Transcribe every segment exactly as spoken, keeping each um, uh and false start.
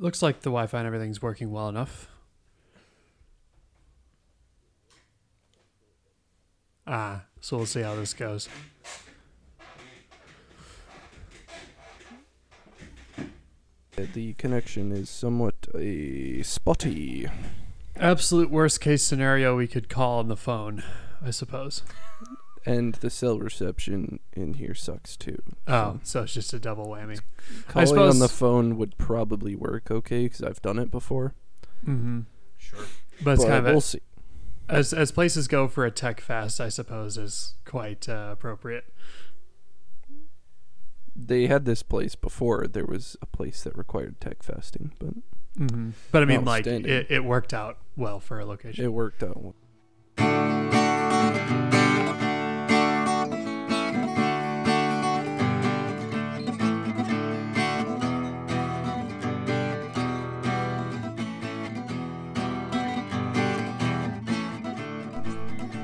Looks like the Wi-Fi and everything's working well enough. Ah, so we'll see how this goes. The connection is somewhat uh, spotty. Absolute worst case scenario we could call on the phone, I suppose. And the cell reception in here sucks too. Oh, so, so it's just a double whammy. Calling I suppose on the phone would probably work okay because I've done it before. Mm-hmm. Sure. But it's but kind of we'll a, see. As as places go for a tech fest, I suppose is quite uh, appropriate. They had this place before. There was a place that required tech fasting, but mm-hmm. but I mean, like it, it worked out well for a location. It worked out well.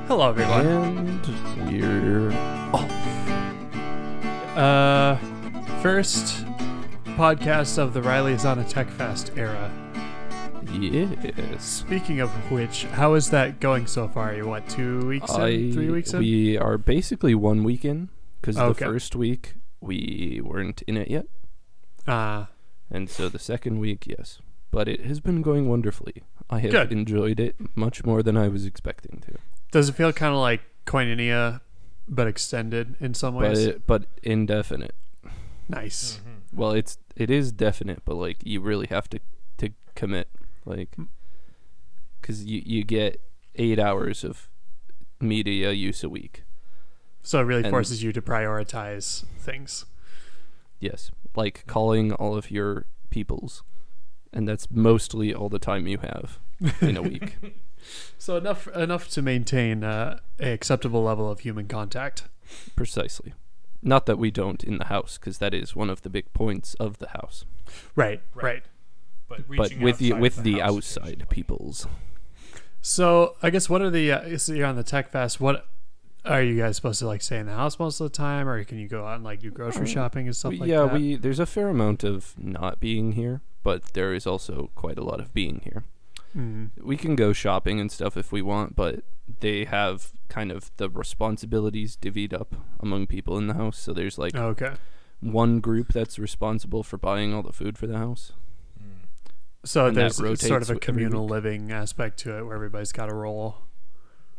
Hello, everyone. And we're off. Uh, first podcast of the Riley's on a Tech Fest era. Yes. Speaking of which, how is that going so far? Are you, what, two weeks I, in? Three weeks in? We are basically one week in, because okay. The first week we weren't in it yet. Ah. Uh, and so the second week, yes. But it has been going wonderfully. I have good. enjoyed it much more than I was expecting to. Does it feel kind of like Koinonia, but extended in some ways? But, but indefinite. Nice. Mm-hmm. Well, it's it is definite, but like you really have to, to commit, like, because you you get eight hours of media use a week. So it really and forces you to prioritize things. Yes, like calling all of your peoples, and that's mostly all the time you have in a week. So enough enough to maintain uh, an acceptable level of human contact. Precisely. Not that we don't in the house, because that is one of the big points of the house. Right, right. right. But, but with the with the, the outside peoples. So I guess what are the uh, so you're on the Tech Fest? What are you guys supposed to like stay in the house most of the time, or can you go out and like do grocery shopping and stuff we, like yeah, that? Yeah, we there's a fair amount of not being here, but there is also quite a lot of being here. Mm. We can go shopping and stuff if we want, but they have kind of the responsibilities divvied up among people in the house. So there's like okay. one group that's responsible for buying all the food for the house. Mm. So and there's sort of a communal living aspect to it where everybody's got a role.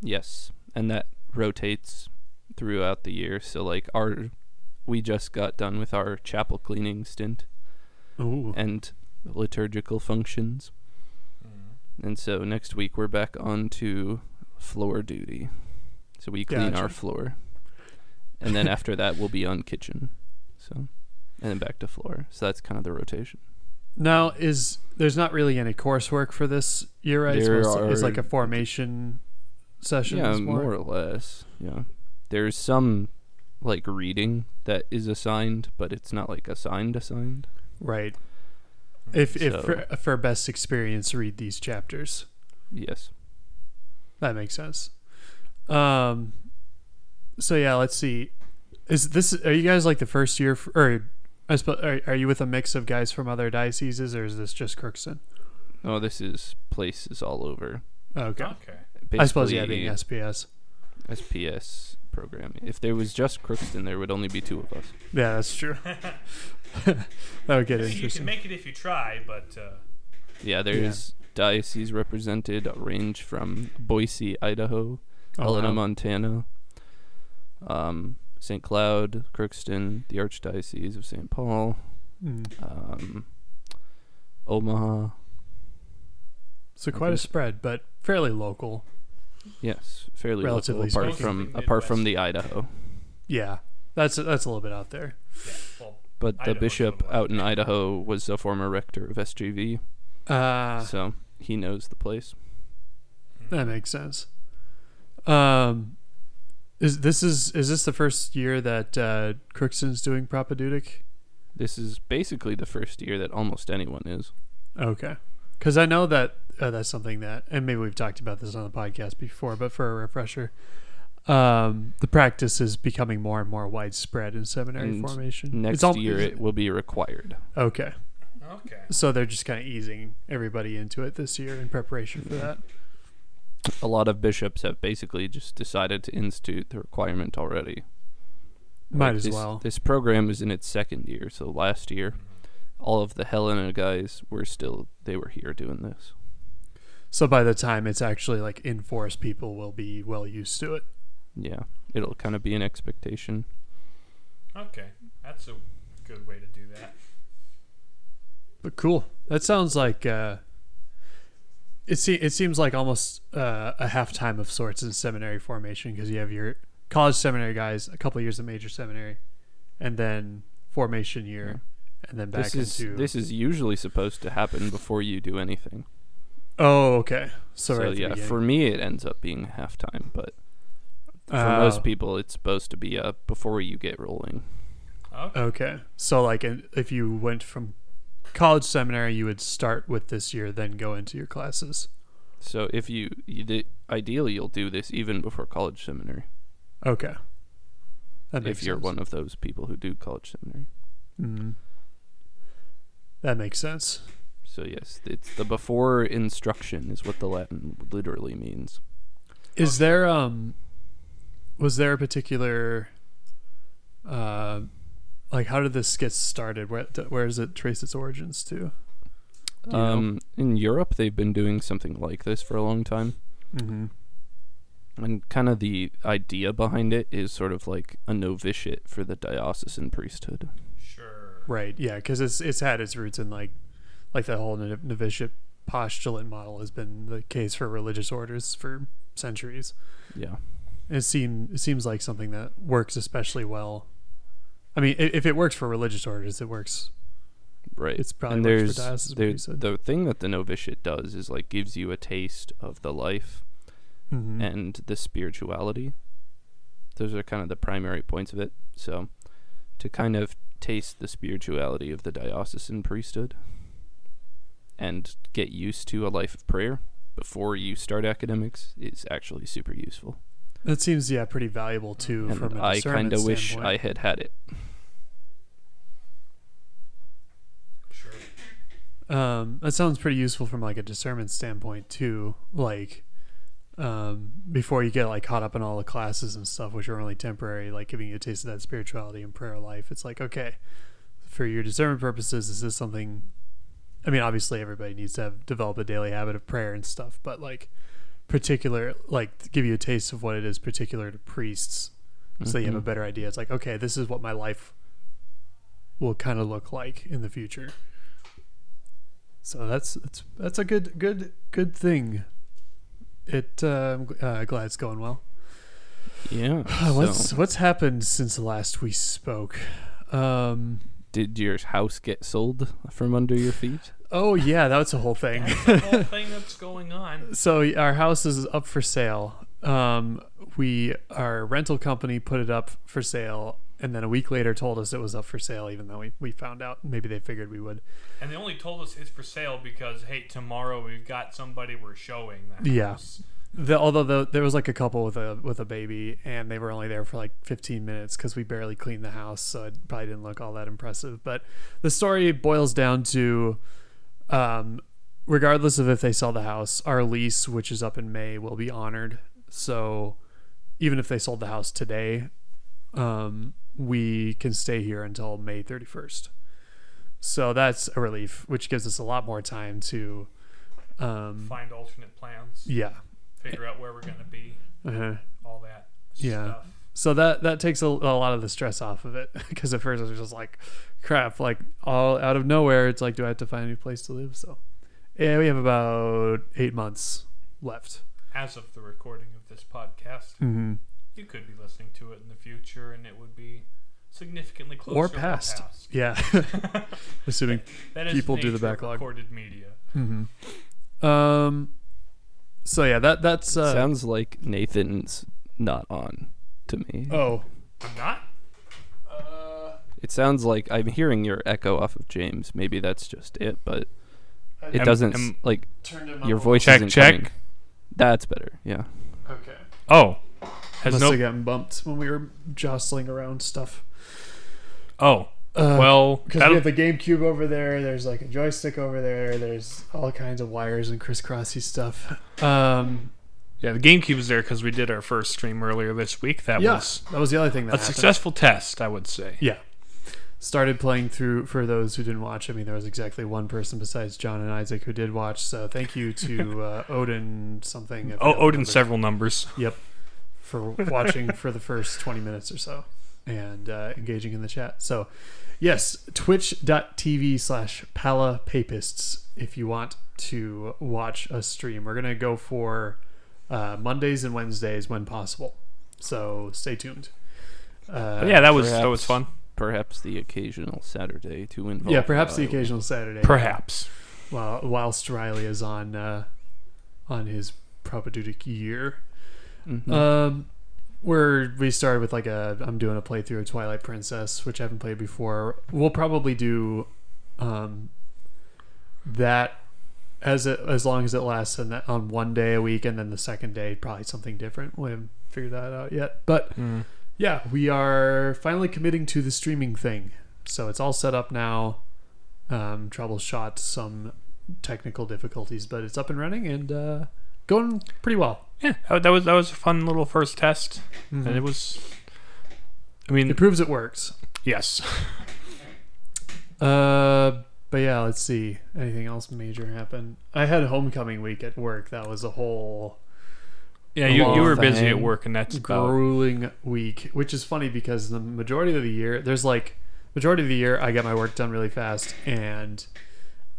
Yes, and that rotates throughout the year. So like our, we just got done with our chapel cleaning stint. Ooh. And liturgical functions. And so next week we're back on to floor duty. So we clean gotcha. our floor. And then after that we'll be on kitchen. So and then back to floor. So that's kind of the rotation. Now is there's not really any coursework for this year, right? There it's, are, it's like a formation session. Yeah, more. more or less. Yeah. There's some like reading that is assigned, but it's not like assigned assigned. Right. If so, if for, for best experience, read these chapters. Yes. That makes sense. Um, so yeah, let's see. Is this are you guys like the first year for, or I suppose are, are you with a mix of guys from other dioceses or is this just Crookston? Oh, this is places all over. Okay. Okay. Basically, I suppose yeah, being S P S. S P S program. If there was just Crookston, there would only be two of us. Yeah, that's true. That would get interesting. You can make it if you try, but uh, yeah, there's yeah. dioceses represented, range from Boise, Idaho, oh, Helena, wow. Montana, um, Saint Cloud, Crookston, the Archdiocese of Saint Paul, mm. um, Omaha. So quite a spread, but fairly local. Yes, fairly relatively local, apart from apart from the Idaho. Yeah, that's that's a little bit out there. Yeah, well, but the Idaho bishop out in Idaho was a former rector of S G V, uh, so he knows the place. That makes sense. Um, is this is is this the first year that uh, Crookston's doing propedeutic? This is basically the first year that almost anyone is. Okay, because I know that. Uh, that's something that, and maybe we've talked about this on the podcast before, but for a refresher, um, the practice is becoming more and more widespread in seminary and formation. Next it's all, year it will be required. Okay. Okay. So they're just kind of easing everybody into it this year in preparation for that. A lot of bishops have basically just decided to institute the requirement already. Might like as this, well. This program is in its second year, so last year, all of the Helena guys were still, they were here doing this. So by the time it's actually like in force, people will be well used to it. Yeah, it'll kind of be an expectation. Okay, that's a good way to do that. But cool. That sounds like uh, it. Se- it seems like almost uh, a halftime of sorts in seminary formation, because you have your college seminary guys, a couple of years of major seminary, and then formation year, yeah. and then back this is, into. This is usually supposed to happen before you do anything. Oh, okay. So, so right yeah, for me it ends up being halftime, but. For uh, most people, it's supposed to be up before you get rolling. Okay. okay. So, like, if you went from college seminary, you would start with this year, then go into your classes. So, if you, you did, ideally, you'll do this even before college seminary. Okay. That makes sense. If you're one of those people who do college seminary. Mm-hmm. That makes sense. So, yes, it's the before instruction is what the Latin literally means. Is okay. there, um... Was there a particular, uh, like, how did this get started? Where where does it trace its origins to? Um, in Europe, they've been doing something like this for a long time. Mm-hmm. And kind of the idea behind it is sort of like a novitiate for the diocesan priesthood. Sure. Right, yeah, because it's, it's had its roots in, like, like the whole novitiate postulate model has been the case for religious orders for centuries. Yeah. It seem it seems like something that works especially well. I mean, if it works for religious orders, it works. Right. It's probably and works there's, for dioceses. There, the thing that the novitiate does is like gives you a taste of the life mm-hmm. and the spirituality. Those are kind of the primary points of it. So, to kind of taste the spirituality of the diocesan priesthood and get used to a life of prayer before you start academics is actually super useful. That seems, yeah, pretty valuable, too, and from a discernment standpoint. I kind of wish I had had it. Sure. Um, that sounds pretty useful from, like, a discernment standpoint, too. Like, um, before you get, like, caught up in all the classes and stuff, which are only temporary, like, giving you a taste of that spirituality and prayer life. It's like, okay, for your discernment purposes, is this something... I mean, obviously, everybody needs to have develop a daily habit of prayer and stuff, but, like... particular like to give you a taste of what it is particular to priests so mm-hmm. you have a better idea. It's like, okay, this is what my life will kind of look like in the future. So that's that's that's a good good good thing. It uh, I'm uh, glad it's going well. Yeah. So. What's what's happened since the last we spoke? Um Did your house get sold from under your feet? Oh, yeah, that's a whole thing. That's the whole thing that's going on. So our house is up for sale. Um, we Our rental company put it up for sale, and then a week later told us it was up for sale, even though we, we found out. Maybe they figured we would. And they only told us it's for sale because, hey, tomorrow we've got somebody we're showing the house. Yeah. The, although the, there was like a couple with a with a baby, and they were only there for like fifteen minutes because we barely cleaned the house, so it probably didn't look all that impressive. But the story boils down to, um, regardless of if they sell the house, our lease, which is up in May, will be honored. So even if they sold the house today, um, we can stay here until May thirty-first. So that's a relief, which gives us a lot more time to um, find alternate plans. Yeah. Figure out where we're going to be, uh-huh. all that yeah. stuff. So that, that takes a, a lot of the stress off of it, because at first I was just like, crap, like all out of nowhere, it's like, do I have to find a new place to live? So yeah, we have about eight months left. As of the recording of this podcast, mm-hmm. you could be listening to it in the future, and it would be significantly closer or past. Or past. Yeah. Assuming that, that people do the backlog. Recorded media. Mm-hmm. Um... So yeah, that that's uh, sounds like Nathan's not on to me. Oh, I'm not. Uh, it sounds like I'm hearing your echo off of James. Maybe that's just it, but it I'm, doesn't I'm like your voice check, isn't check. Coming. That's better. Yeah. Okay. Oh, has must no- have gotten bumped when we were jostling around stuff. Oh, Uh, well, because we have the GameCube over there. There's like a joystick over there. There's all kinds of wires and crisscrossy stuff. Um, yeah, the GameCube is there because we did our first stream earlier this week. That yeah, was that was the other thing that a happened. Successful test, I would say. Yeah, started playing through. For those who didn't watch, I mean, there was exactly one person besides John and Isaac who did watch. So thank you to uh, Odin something. Oh, Odin numbers. Several numbers. Yep, for watching for the first twenty minutes or so and uh, engaging in the chat. So. Yes, twitch.tv slash Palladium Papists if you want to watch a stream. We're going to go for uh, Mondays and Wednesdays when possible. So stay tuned. Uh, yeah, that was perhaps, that was fun. Perhaps the occasional Saturday to involve. Yeah, perhaps Riley. the occasional Saturday. Perhaps. While, whilst Riley is on uh, on his propedeutic year. Mm-hmm. Um Where we started with like a, I'm doing a playthrough of Twilight Princess, which I haven't played before. We'll probably do um, that as it, as long as it lasts, and that on one day a week, and then the second day probably something different. We haven't figured that out yet, but mm. yeah, we are finally committing to the streaming thing. So it's all set up now. Um, troubleshot some technical difficulties, but it's up and running and uh, going pretty well. Yeah, that was that was a fun little first test, mm-hmm. and it was. I mean, it proves it works. Yes. uh, but yeah, let's see. Anything else major happen? I had homecoming week at work. That was a whole. Yeah, you you were thing. busy at work, and that's grueling about... week, which is funny because the majority of the year there's like majority of the year I get my work done really fast, and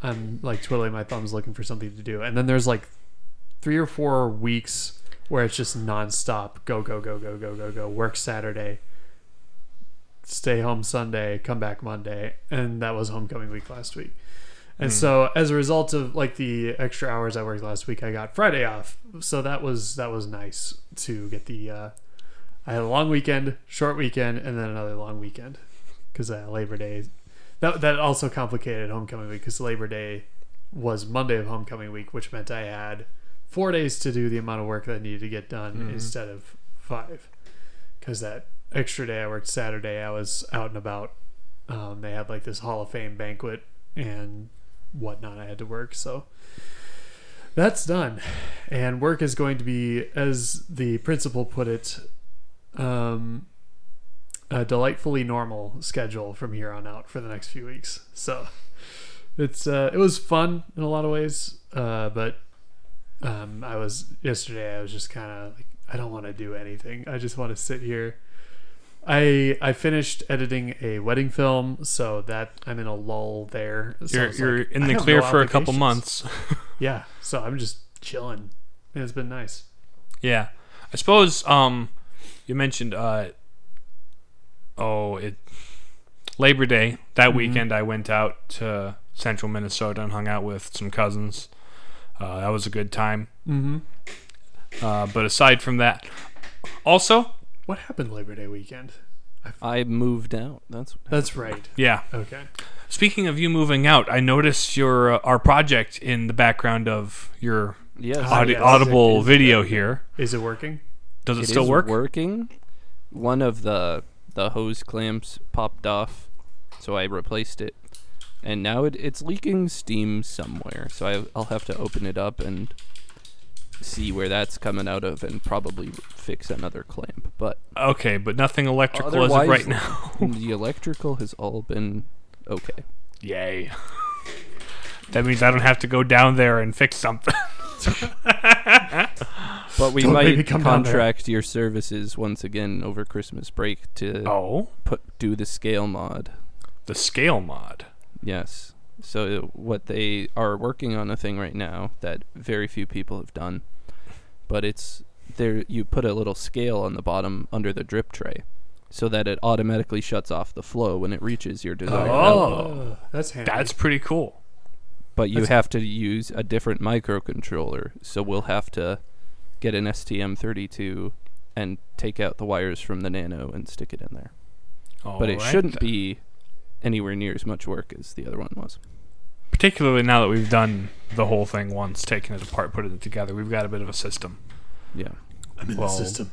I'm like twiddling my thumbs looking for something to do, and then there's like. Three or four weeks where it's just nonstop. Go, go, go, go, go, go, go. Work Saturday. Stay home Sunday. Come back Monday. And that was homecoming week last week. And mm. so as a result of like the extra hours I worked last week, I got Friday off. So that was that was nice to get the... Uh, I had a long weekend, short weekend, and then another long weekend. Because uh, Labor Day... That, that also complicated homecoming week because Labor Day was Monday of homecoming week, which meant I had... Four days to do the amount of work that I needed to get done mm-hmm. instead of five, because that extra day I worked Saturday, I was out and about. Um, they had like this Hall of Fame banquet and whatnot. I had to work, so that's done. And work is going to be, as the principal put it, um, a delightfully normal schedule from here on out for the next few weeks. So it's uh, it was fun in a lot of ways, uh, but. Um, I was yesterday. I was just kind of like, I don't want to do anything. I just want to sit here. I I finished editing a wedding film, so that I'm in a lull there. So you're you're like, in the clear for a couple months. Yeah, so I'm just chilling. It's been nice. Yeah, I suppose. Um, you mentioned uh, oh, it Labor Day that mm-hmm. weekend. I went out to central Minnesota and hung out with some cousins. Uh, that was a good time. Mm-hmm. Uh, but aside from that, also, what happened Labor Day weekend? I, I moved out. That's what that's happened. Right. Yeah. Okay. Speaking of you moving out, I noticed your uh, our project in the background of your yes. audi- yes. audible is it, is video it, here. Is it working? Does it, it still is work? Working. One of the the hose clamps popped off, so I replaced it. And now it, it's leaking steam somewhere, so I, I'll have to open it up and see where that's coming out of, and probably fix another clamp. But okay, but nothing electrical as of right now. The electrical has all been okay. Yay! That means I don't have to go down there and fix something. But we don't might contract your services once again over Christmas break to oh. put do the scale mod. The scale mod. Yes. So what they are working on a thing right now that very few people have done, but it's there. You put a little scale on the bottom under the drip tray, so that it automatically shuts off the flow when it reaches your desired output. Oh, that's handy. That's pretty cool. But you that's have to use a different microcontroller, so we'll have to get an S T M thirty-two and take out the wires from the Nano and stick it in there. All but it right shouldn't then. be. Anywhere near as much work as the other one was. Particularly now that we've done the whole thing once, taken it apart, put it together, we've got a bit of a system. Yeah, I'm in well, the system.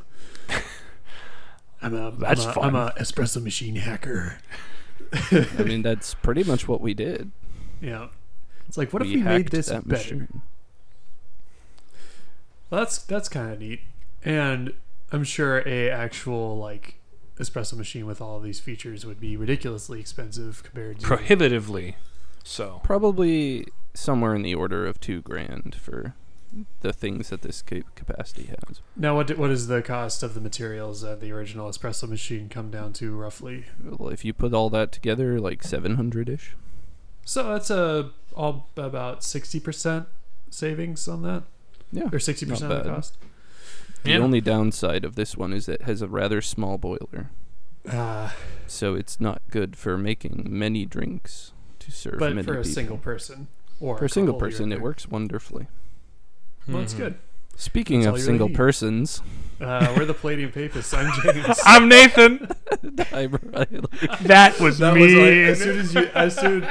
I'm a that's I'm a, fun. I'm a espresso machine hacker. I mean, that's pretty much what we did. Yeah. It's like, what we if we made this better? Machine. Well, that's that's kind of neat. And I'm sure a actual, like, espresso machine with all of these features would be ridiculously expensive compared to... Prohibitively so. Probably somewhere in the order of two grand for the things that this capacity has. Now, what do, what is the cost of the materials that the original espresso machine come down to, roughly? Well, if you put all that together, like seven hundred-ish. So that's a, all about sixty percent savings on that? Yeah. Or sixty percent of the cost? The yeah. only downside of this one is it has a rather small boiler. Uh, so it's not good for making many drinks to serve many people. But for a single person. Or for a single person, it works wonderfully. Well, it's good. Speaking That's of single really persons, uh, we're the Palladium Papists. I'm James. I'm Nathan. That was that me. Was like, as soon as you, as soon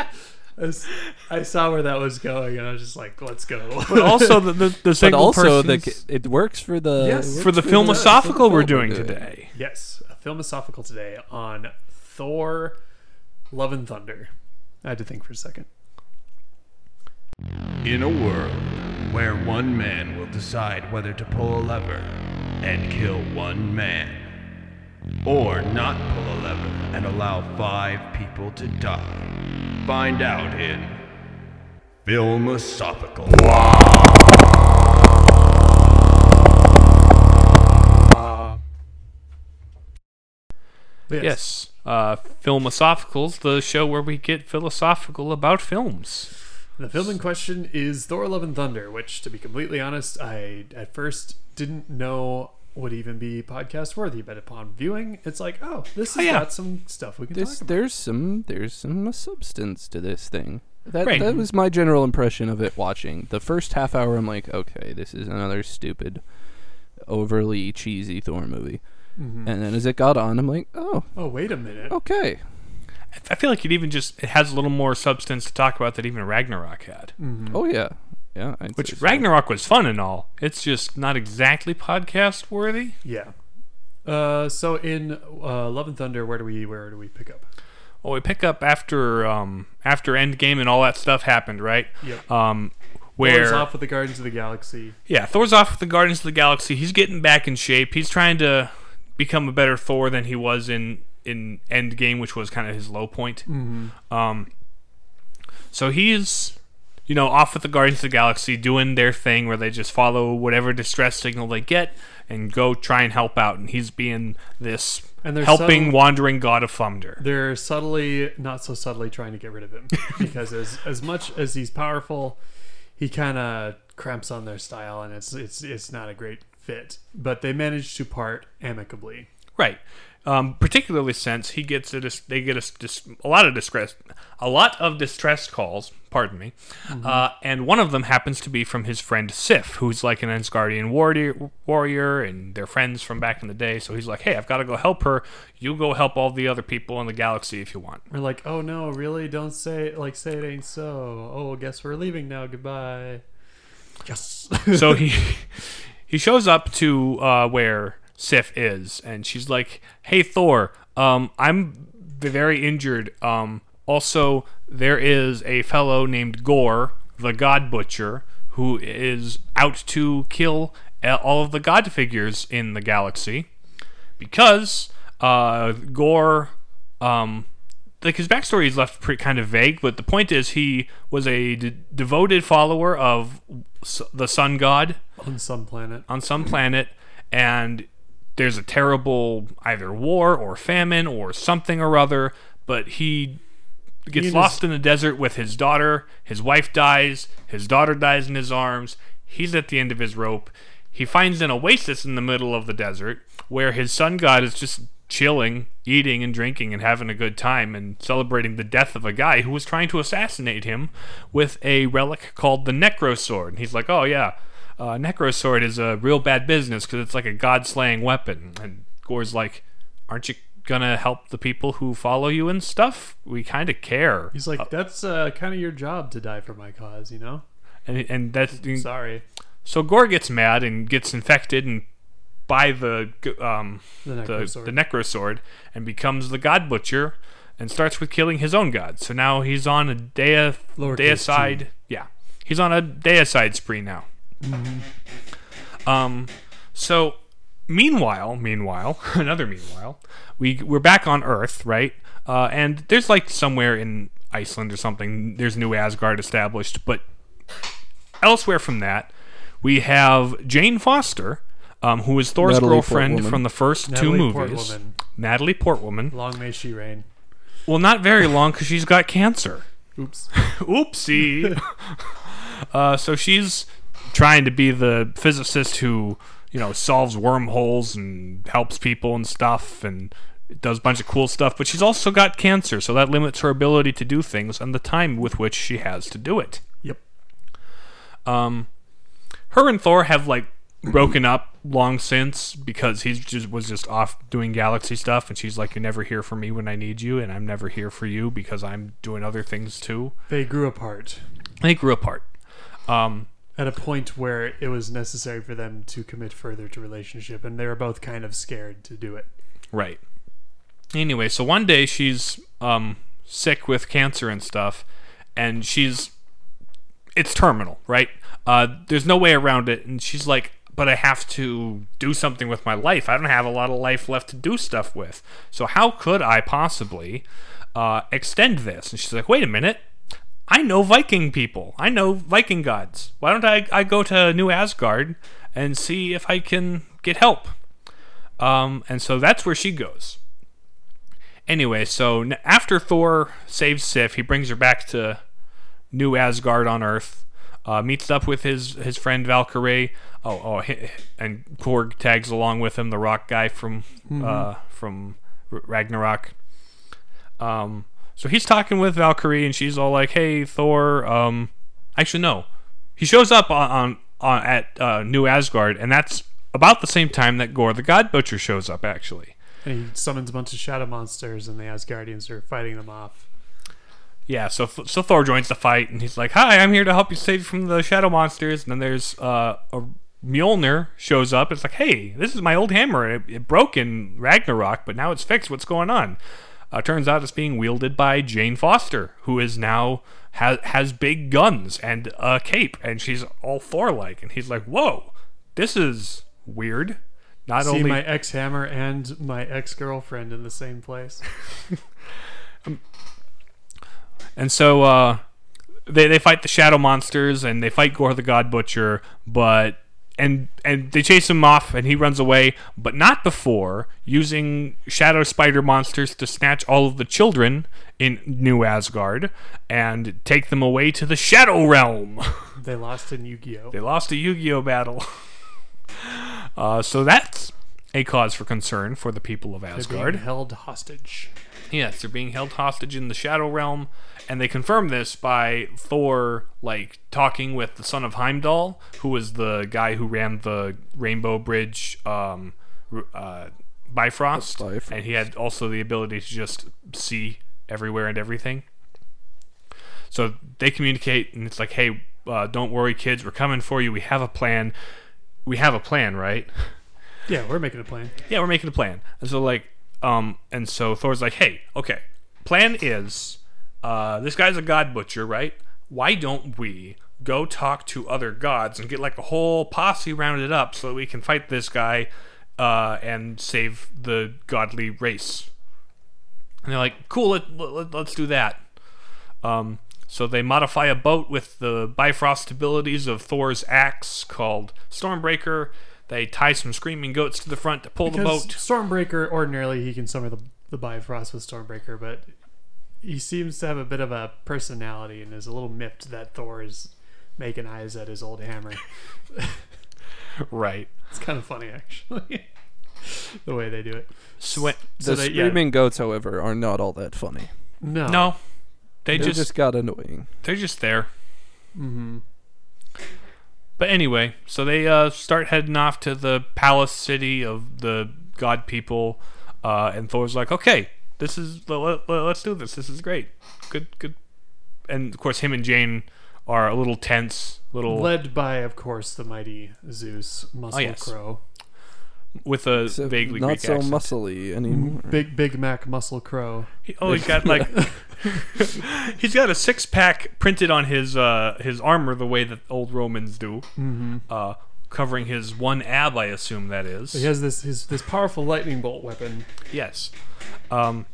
as I saw where that was going, and I was just like, "Let's go." But also the the, the single but also persons, the, it works for the yes, for the philosophical we're doing today. Yes, a philosophical today on Thor: Love and Thunder. I had to think for a second. In a world where one man will decide whether to pull a lever and kill one man, or not pull a lever and allow five people to die, find out in Philosophical. Yes, yes. Uh, Philosophical's the show where we get philosophical about films. The film in question is Thor: Love and Thunder, which, to be completely honest, I at first didn't know would even be podcast worthy, but upon viewing, it's like, oh, this has oh, yeah. got some stuff we can this, talk about. There's some, there's some substance to this thing. That right. that was my general impression of it watching. The first half hour, I'm like, okay, this is another stupid, overly cheesy Thor movie. Mm-hmm. And then as it got on, I'm like, oh. Oh, wait a minute. Okay. I feel like it even just it has a little more substance to talk about that even Ragnarok had. Mm-hmm. Oh yeah, yeah. I'd Which Ragnarok so. was fun and all. It's just not exactly podcast worthy. Yeah. Uh, so in uh, Love and Thunder, where do we where do we pick up? Well, we pick up after um, after Endgame and all that stuff happened, right? Yep. Um, where Thor's off with the Guardians of the Galaxy. Yeah, Thor's off with the Guardians of the Galaxy. He's getting back in shape. He's trying to become a better Thor than he was in. in Endgame, which was kind of his low point. Mm-hmm. Um, so he's, you know, off with the Guardians of the Galaxy doing their thing where they just follow whatever distress signal they get and go try and help out. And he's being this and helping subtle, wandering god of thunder. They're subtly, not so subtly, trying to get rid of him because as as much as he's powerful, he kind of cramps on their style and it's it's it's not a great fit. But they manage to part amicably. Right. Um, particularly since he gets a dis- they get a, dis- a lot of distress a lot of distress calls, pardon me, mm-hmm. uh, and one of them happens to be from his friend Sif, who's like an Asgardian warrior, warrior, and they're friends from back in the day. So he's like, "Hey, I've got to go help her. You go help all the other people in the galaxy if you want." We're like, "Oh no, really? Don't say it. Like say it ain't so. Oh, guess we're leaving now. Goodbye." Yes. So he he shows up to uh, where Sif is, and she's like, "Hey Thor, um, I'm very injured. Um, also, there is a fellow named Gorr, the God Butcher, who is out to kill all of the God figures in the galaxy because uh, Gorr, um, like his backstory is left pretty kind of vague, but the point is he was a de- devoted follower of the Sun God on some planet. On some planet, and there's a terrible either war or famine or something or other, but he gets he lost in the desert with his daughter. His wife dies. His daughter dies in his arms. He's at the end of his rope. He finds an oasis in the middle of the desert where his sun god is just chilling, eating and drinking and having a good time and celebrating the death of a guy who was trying to assassinate him with a relic called the Necrosword. And he's like, oh yeah, Uh, Necrosword is a real bad business because it's like a god-slaying weapon. And Gorr's like, aren't you gonna help the people who follow you and stuff? We kind of care. He's like, that's uh, kind of your job to die for my cause, you know? And and that's... Sorry. So Gorr gets mad and gets infected and by the um the Necrosword, the, the Necrosword and becomes the God Butcher. and starts with killing his own gods. So now he's on a dea, deicide. Yeah, he's on a deicide spree now. Mm-hmm. Um, so meanwhile, meanwhile, another meanwhile, we we're back on Earth, right? Uh, and there's like somewhere in Iceland or something, there's new Asgard established, but elsewhere from that, we have Jane Foster, um, who is Thor's Natalie girlfriend Portwoman. From the first Natalie two movies. Portwoman. Natalie Portwoman. Long may she reign. Well, not very long, because she's got cancer. Oops. Oopsie. uh, so she's trying to be the physicist who, you know, solves wormholes and helps people and stuff and does a bunch of cool stuff, but she's also got cancer, so that limits her ability to do things and the time with which she has to do it. Yep. Um, her and Thor have, like, broken up long since because he just was just off doing galaxy stuff, and she's like, you're never here for me when I need you, and I'm never here for you because I'm doing other things too. They grew apart. They grew apart. Um, At a point where it was necessary for them to commit further to relationship, and they were both kind of scared to do it. Right. Anyway, so one day she's um, sick with cancer and stuff, and she's... It's terminal, right? Uh, there's no way around it, and she's like, but I have to do something with my life. I don't have a lot of life left to do stuff with. So how could I possibly uh, extend this? And she's like, wait a minute. I know Viking people. I know Viking gods. Why don't I, I go to New Asgard and see if I can get help? Um, and so that's where she goes. Anyway, so after Thor saves Sif, he brings her back to New Asgard on Earth, uh, meets up with his, his friend Valkyrie, oh, oh, he, and Korg tags along with him, the rock guy from mm-hmm. uh, from Ragnarok. Um, so he's talking with Valkyrie, and she's all like, hey, Thor, um, actually, no. He shows up on, on, on at uh, New Asgard, and that's about the same time that Gorr the God Butcher shows up, actually. And he summons a bunch of shadow monsters, and the Asgardians are fighting them off. Yeah, so so Thor joins the fight, and he's like, hi, I'm here to help you save you from the shadow monsters. And then there's uh, a Mjolnir shows up. It's like, hey, this is my old hammer. It, it broke in Ragnarok, but now it's fixed. What's going on? Uh, turns out it's being wielded by Jane Foster, who is now ha- has big guns and a cape, and she's all Thor-like. And he's like, whoa, this is weird. Not See only... my ex-hammer and my ex-girlfriend in the same place. um, and so uh, they they fight the shadow monsters, and they fight Gorr the God Butcher, but and and they chase him off, and he runs away, but not before using shadow spider monsters to snatch all of the children in New Asgard and take them away to the Shadow Realm. They lost in Yu-Gi-Oh. They lost a Yu-Gi-Oh battle. Uh, so that's a cause for concern for the people of Asgard. They're being held hostage. Yes, they're being held hostage in the Shadow Realm, and they confirm this by Thor, like, talking with the son of Heimdall, who was the guy who ran the Rainbow Bridge um, uh, Bifrost, Bifrost, and he had also the ability to just see everywhere and everything. So they communicate, and it's like, hey, uh, don't worry, kids, we're coming for you, we have a plan. We have a plan, right? Yeah, we're making a plan. Yeah, we're making a plan. And so, like, um, and so Thor's like, hey, okay, plan is, uh, this guy's a god butcher, right? Why don't we go talk to other gods and get, like, a whole posse rounded up so that we can fight this guy, uh, and save the godly race? And they're like, cool, let, let, let's do that. Um, So they modify a boat with the Bifrost abilities of Thor's axe called Stormbreaker. They tie some screaming goats to the front to pull because the boat. Stormbreaker, ordinarily he can summon the, the Bifrost with Stormbreaker, but he seems to have a bit of a personality and is a little miffed that Thor is making eyes at his old hammer. Right. It's kind of funny, actually, the way they do it. Swe- so the they, screaming yeah. goats, however, are not all that funny. No. No. They just, just got annoying. They're just there. Mm-hmm. But anyway, so they uh, start heading off to the palace city of the god people, uh, and Thor's like, "Okay, this is let, let's do this. This is great. Good, good." And of course, him and Jane are a little tense, little led by, of course, the mighty Zeus, Muscle oh, yes. Crow. with a Except vaguely not Greek so accent. Muscly anymore. Big Big Mac Muscle Crow. He, oh, he's got like he's got a six pack printed on his uh, his armor the way that old Romans do, mm-hmm. uh, covering his one ab. I assume that is. He has this his this powerful lightning bolt weapon. Yes. Um,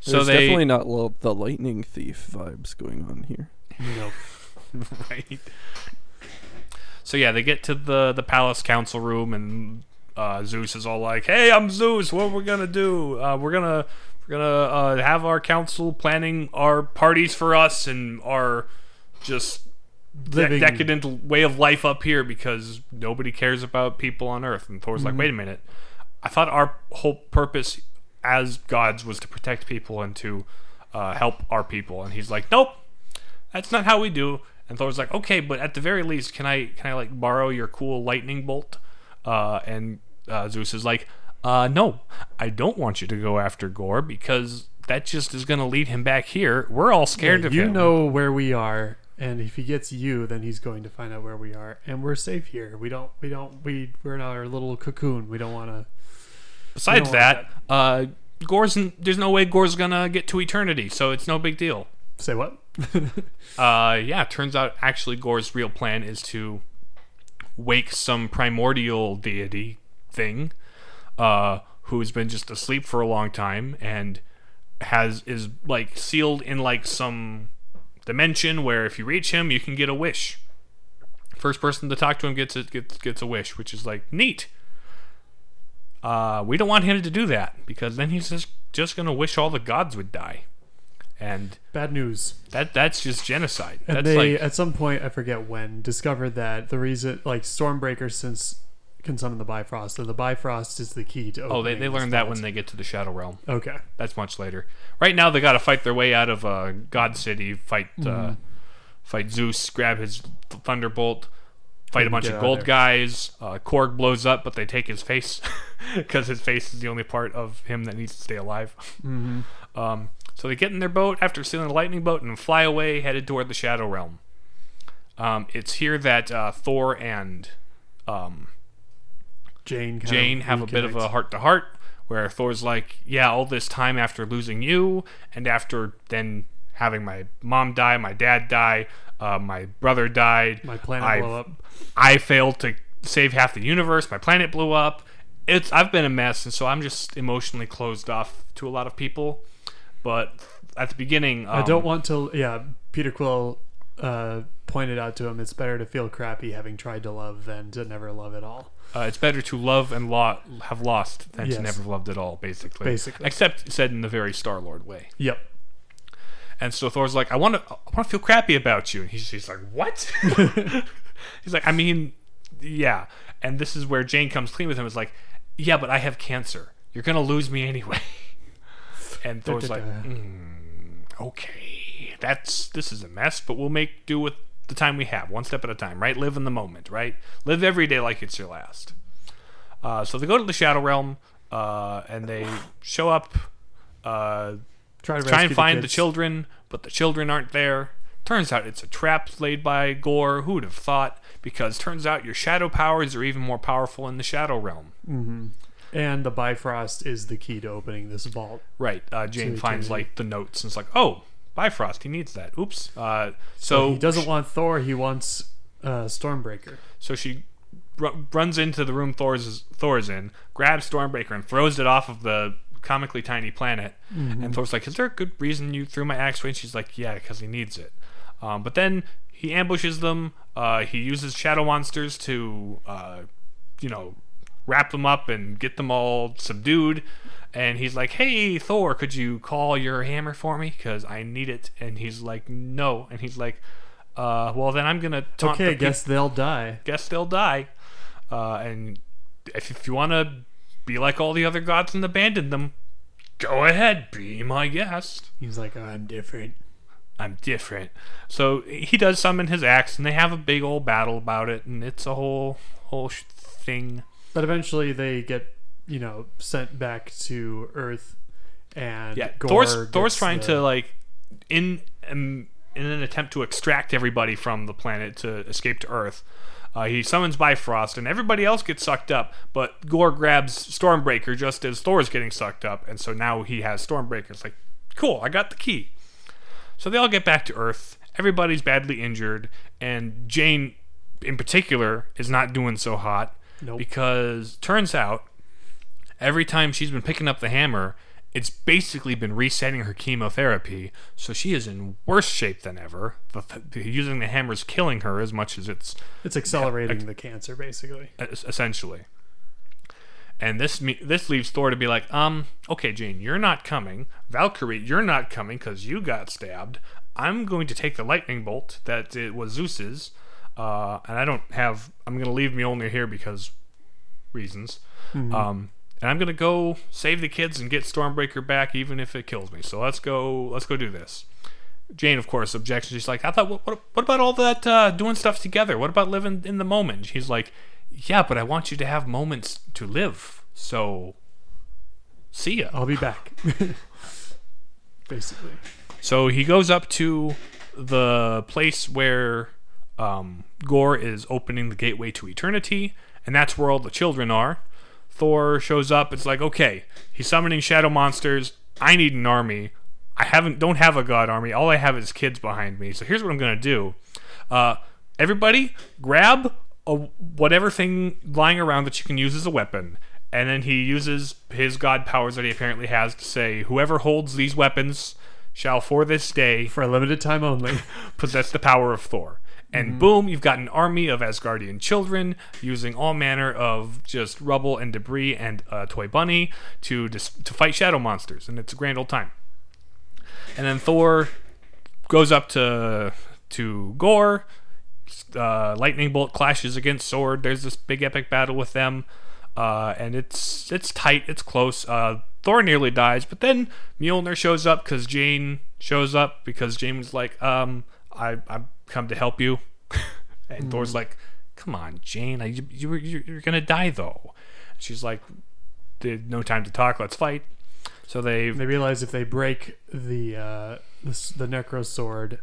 so There's they, definitely not lo- the lightning thief vibes going on here. Nope. Right. So yeah, they get to the, the palace council room, and uh, Zeus is all like, "Hey, I'm Zeus. What are we gonna do? Uh, we're gonna we're gonna uh, have our council planning our parties for us and our just de- decadent way of life up here because nobody cares about people on Earth." And Thor's mm-hmm. like, "Wait a minute. I thought our whole purpose as gods was to protect people and to uh, help our people." And he's like, "Nope, that's not how we do." And Thor's like, "Okay, but at the very least, can I can I like borrow your cool lightning bolt?" Uh, and uh, Zeus is like, uh, "No, I don't want you to go after Gorr because that just is going to lead him back here. We're all scared yeah, of you him. You know where we are, and if he gets you, then he's going to find out where we are, and we're safe here. We don't we don't we we're in our little cocoon. We don't want to." Besides that, that. Uh, Gorr's in, there's no way Gorr's gonna get to eternity, so it's no big deal. Say what? uh, yeah, turns out actually Gorr's real plan is to wake some primordial deity thing uh, who's been just asleep for a long time and has is like sealed in like some dimension where if you reach him, you can get a wish. First person to talk to him gets a, gets gets a wish, which is like neat. Uh, we don't want him to do that because then he's just just gonna wish all the gods would die. And bad news. That that's just genocide. And that's they, like, at some point, I forget when, discovered that the reason, like Stormbreaker, since can summon the Bifrost, so the Bifrost is the key to. Oh, they they learned that when they get to the Shadow Realm. Okay, that's much later. Right now, they got to fight their way out of uh, God City. Fight, uh, mm. fight Zeus. Grab his thunderbolt. Fight a bunch of gold guys. Uh, Korg blows up, but they take his face because his face is the only part of him that needs to stay alive. Mm-hmm. Um, so they get in their boat after stealing the lightning boat and fly away, headed toward the Shadow Realm. Um, it's here that uh, Thor and um, Jane Jane have a bit of a heart-to-heart where Thor's like, "Yeah, all this time after losing you and after then having my mom die, my dad die, Uh, my brother died. My planet I, blew up. I failed to save half the universe. My planet blew up. It's I've been a mess, and so I'm just emotionally closed off to a lot of people." But at the beginning, um, I don't want to. Yeah, Peter Quill uh, pointed out to him, it's better to feel crappy having tried to love than to never love at all. Uh, it's better to love and lo- have lost than yes. to never loved at all, basically. Basically, except said in the very Star-Lord way. Yep. And so Thor's like, I want to, I want to feel crappy about you. And he's, he's like, what? He's like, I mean, yeah. And this is where Jane comes clean with him. It's like, yeah, but I have cancer. You're gonna lose me anyway. And Thor's like, mm, okay, that's this is a mess, but we'll make do with the time we have, one step at a time, right? Live in the moment, right? Live every day like it's your last. Uh, so they go to the Shadow Realm, uh, and they show up. Uh, Try, to Try and find the, the children, but the children aren't there. Turns out it's a trap laid by Gorr. Who would have thought? Because turns out your shadow powers are even more powerful in the Shadow Realm. Mm-hmm. And the Bifrost is the key to opening this vault. Right. Uh, Jane finds like the notes and it's like, oh, Bifrost, he needs that. Oops. Uh, so, so he doesn't she, want Thor. He wants uh, Stormbreaker. So she r- runs into the room Thor's Thor's in, grabs Stormbreaker, and throws it off of the comically tiny planet. Mm-hmm. And Thor's like, is there a good reason you threw my axe away? And she's like, yeah, because he needs it. Um, but then he ambushes them. Uh, he uses shadow monsters to, uh, you know, wrap them up and get them all subdued. And he's like, hey, Thor, could you call your hammer for me? Because I need it. And he's like, no. And he's like, uh, well, then I'm going to taunt Okay, the guess pe- they'll die. Guess they'll die. Uh, and if, if you want to be like all the other gods and abandon them. Go ahead, be my guest. He's like, oh, I'm different. I'm different. So he does summon his axe, and they have a big old battle about it, and it's a whole whole thing. But eventually they get, you know, sent back to Earth, and yeah, Gorr Thor's, Thor's trying the... to like in um, in an attempt to extract everybody from the planet to escape to Earth. Uh, he summons Bifrost, and everybody else gets sucked up, but Gorr grabs Stormbreaker just as Thor's getting sucked up, and so now he has Stormbreaker. It's like, cool, I got the key. So they all get back to Earth. Everybody's badly injured, and Jane, in particular, is not doing so hot. Nope. Because turns out, every time she's been picking up the hammer, it's basically been resetting her chemotherapy, so she is in worse shape than ever. The th- using the hammer's killing her as much as it's... It's accelerating ha- ac- the cancer, basically. Essentially. And this me- this leaves Thor to be like, um, okay, Jane, you're not coming. Valkyrie, you're not coming because you got stabbed. I'm going to take the lightning bolt that it was Zeus's, uh, and I don't have... I'm going to leave Mjolnir here because reasons. Mm-hmm. Um... And I'm gonna go save the kids and get Stormbreaker back, even if it kills me. So let's go. Let's go do this. Jane, of course, objects. She's like, "I thought, what, what, what about all that uh, doing stuff together? What about living in the moment?" He's like, "Yeah, but I want you to have moments to live. So, see ya. I'll be back." Basically. So he goes up to the place where um, Gorr is opening the gateway to eternity, and that's where all the children are. Thor shows up. It's like, okay, he's summoning shadow monsters. I need an army. I haven't, don't have a god army. All I have is kids behind me. So here's what I'm gonna do. Uh, everybody, grab a, whatever thing lying around that you can use as a weapon. And then he uses his god powers that he apparently has to say, whoever holds these weapons shall, for this day, for a limited time only, possess the power of Thor. And boom, you've got an army of Asgardian children using all manner of just rubble and debris and a toy bunny to dis- to fight shadow monsters. And it's a grand old time. And then Thor goes up to to Gorr. Uh, lightning bolt clashes against sword. There's this big epic battle with them. Uh, and it's it's tight. It's close. Uh, Thor nearly dies. But then Mjolnir shows up because Jane shows up. Because Jane was like, um, I... I come to help you. And mm. Thor's like, come on, Jane, you, you, you're, you're gonna die though. And she's like, no time to talk, let's fight. So they they realize if they break the uh the, the Necrosword,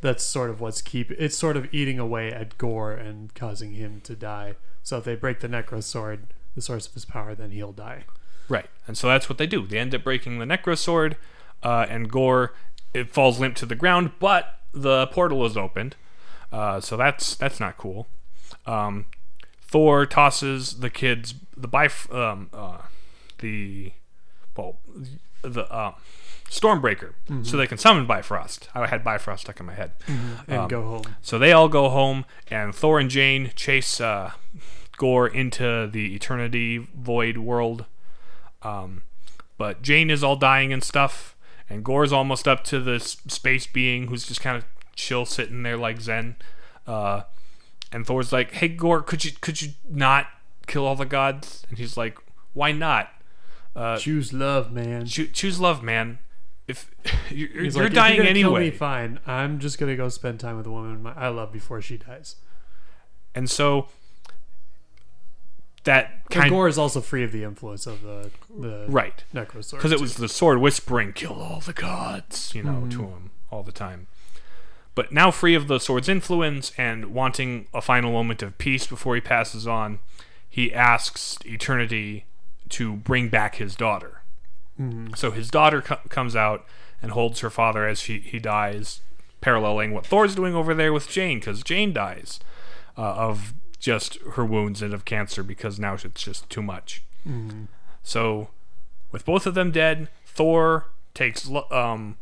that's sort of what's keep it's sort of eating away at Gorr and causing him to die. So if they break the Necrosword, the source of his power, then he'll die, right? And so that's what they do. They end up breaking the Necrosword, uh and Gorr, it falls limp to the ground, but the portal is opened, uh, so that's that's not cool. Um, Thor tosses the kids, the bif- um, uh, the well, the uh, Stormbreaker, mm-hmm. so they can summon Bifrost. I had Bifrost stuck in my head, mm-hmm. and um, go home. So they all go home, and Thor and Jane chase uh, Gorr into the Eternity Void world. Um, but Jane is all dying and stuff. And Gorr's almost up to this space being who's just kind of chill, sitting there like Zen. Uh, and Thor's like, "Hey, Gorr, could you could you not kill all the gods?" And he's like, "Why not? Uh, choose love, man. Cho- choose love, man. If you're, you're like, dying if you're anyway, kill me, fine. I'm just gonna go spend time with the woman I love before she dies." And so that kind Gorr is also free of the influence of the, the right Necrosword, because it was the sword whispering "kill all the gods," you know, mm-hmm. to him all the time. But now free of the sword's influence and wanting a final moment of peace before he passes on, he asks Eternity to bring back his daughter. Mm-hmm. So his daughter co- comes out and holds her father as she he dies, paralleling what Thor's doing over there with Jane, because Jane dies uh, of. just her wounds and of cancer, because now it's just too much. Mm-hmm. So with both of them dead, Thor takes um,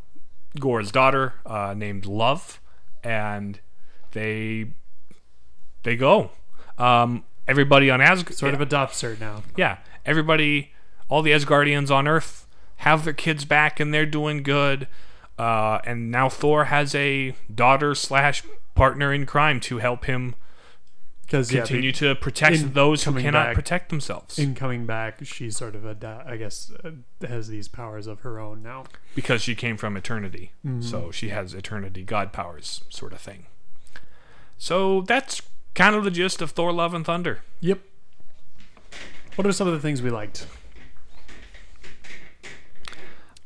Gorr's daughter uh, named Love, and they they go. Um, everybody on Asgard... Sort yeah. of adopts her now. Yeah. Everybody, all the Asgardians on Earth have their kids back, and they're doing good. Uh, and now Thor has a daughter slash partner in crime to help him continue yeah, to protect those who cannot back, protect themselves. In coming back, she sort of, ad- I guess, uh, has these powers of her own now. Because she came from eternity. Mm-hmm. So she has eternity god powers sort of thing. So that's kind of the gist of Thor: Love and Thunder. Yep. What are some of the things we liked?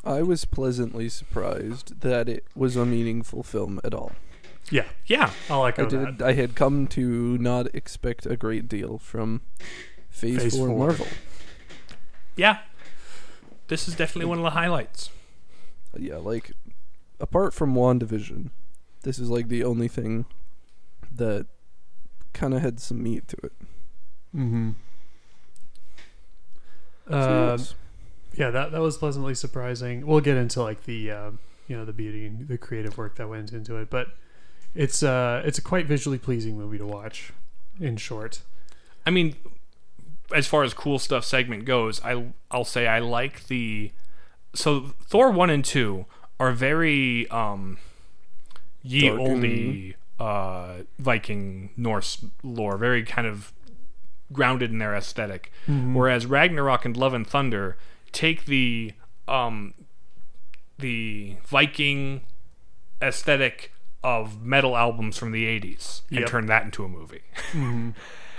I was pleasantly surprised that it was a meaningful film at all. Yeah, yeah, I'll echo I did, that. I had come to not expect a great deal from Phase, Phase four, four Marvel. Yeah, this is definitely one of the highlights. Yeah, like, apart from WandaVision, this is like the only thing that kind of had some meat to it. Mm-hmm. So uh, yes. Yeah, that that was pleasantly surprising. We'll get into like the uh, you know the beauty and the creative work that went into it, but it's uh it's a quite visually pleasing movie to watch. In short, I mean, as far as cool stuff segment goes, I I'll say I like the so Thor one and two are very um ye Dark olde uh, Viking Norse lore, very kind of grounded in their aesthetic, mm-hmm. whereas Ragnarok and Love and Thunder take the um, the Viking aesthetic of metal albums from the eighties and yep. turn that into a movie, mm-hmm.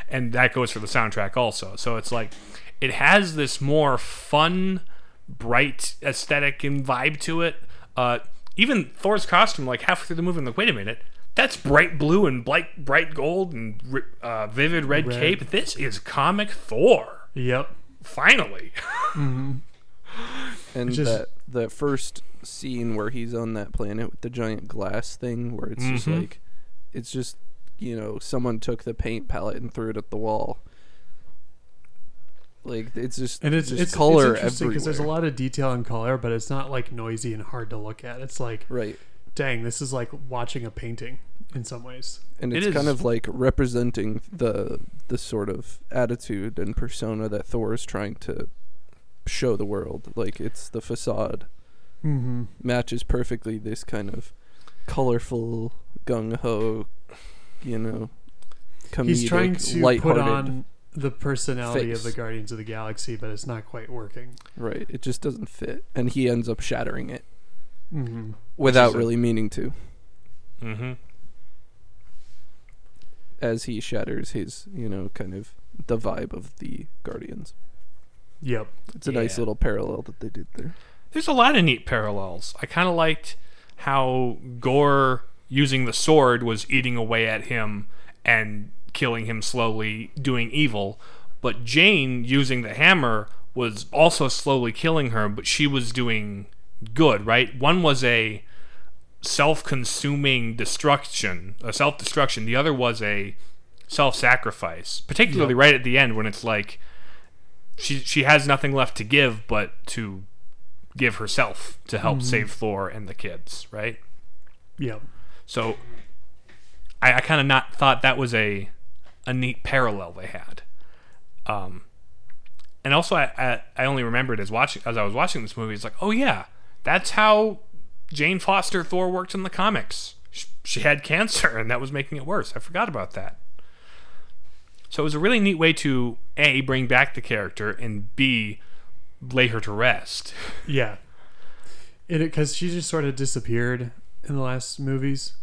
and that goes for the soundtrack also. So it's like it has this more fun, bright aesthetic and vibe to it. Uh, even Thor's costume, like halfway through the movie, I'm like, wait a minute. That's bright blue and bright, bright gold and uh, vivid red, red cape. This is comic Thor. Yep. Finally. Mm-hmm. And just, that that first scene where he's on that planet with the giant glass thing where it's mm-hmm. just like, it's just, you know, someone took the paint palette and threw it at the wall. Like, it's just, and it's, just it's color it's everywhere. Because there's a lot of detail and color, but it's not like noisy and hard to look at. It's like... Right. Dang, this is like watching a painting in some ways. And it's it kind of like representing the the sort of attitude and persona that Thor is trying to show the world. Like, it's the facade. Mm-hmm. Matches perfectly this kind of colorful, gung-ho, you know, comedic, he's trying to put on the personality face. Of the Guardians of the Galaxy, but it's not quite working. Right, it just doesn't fit. And he ends up shattering it. Mm-hmm. Without really meaning to. Mm-hmm. As he shatters his, you know, kind of the vibe of the Guardians. Yep. It's a yeah. nice little parallel that they did there. There's a lot of neat parallels. I kind of liked how Gorr, using the sword, was eating away at him and killing him slowly, doing evil. But Jane, using the hammer, was also slowly killing her, but she was doing... good, right? One was a self-consuming destruction, a self-destruction. The other was a self-sacrifice, particularly yep. right at the end when it's like she she has nothing left to give but to give herself to help mm-hmm. save Thor and the kids, right? Yeah. So I, I kind of not thought that was a a neat parallel they had. Um, and also I, I I only remembered as watching as I was watching this movie, it's like, oh yeah. That's how Jane Foster Thor worked in the comics. She, she had cancer, and that was making it worse. I forgot about that. So it was a really neat way to, A, bring back the character, and B, lay her to rest. Yeah. Because she just sort of disappeared in the last movies.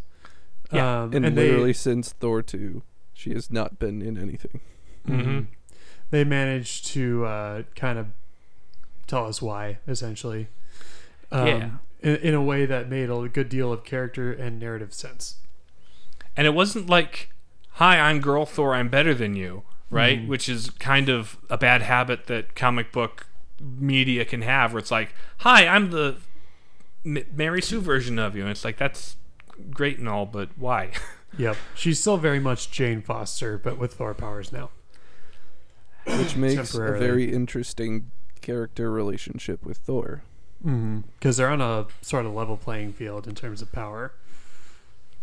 Yeah. Um, and, and literally they, since Thor two, she has not been in anything. Mm-hmm. They managed to uh, kind of tell us why, essentially. Um, yeah. in, in a way that made a good deal of character and narrative sense. And it wasn't like, hi, I'm Girl Thor, I'm better than you, right? Mm. Which is kind of a bad habit that comic book media can have, where it's like, hi, I'm the M- Mary Sue version of you. And it's like, that's great and all, but why? Yep. She's still very much Jane Foster, but with Thor powers now. Which makes a very interesting character relationship with Thor. Because mm-hmm. they're on a sort of level playing field in terms of power.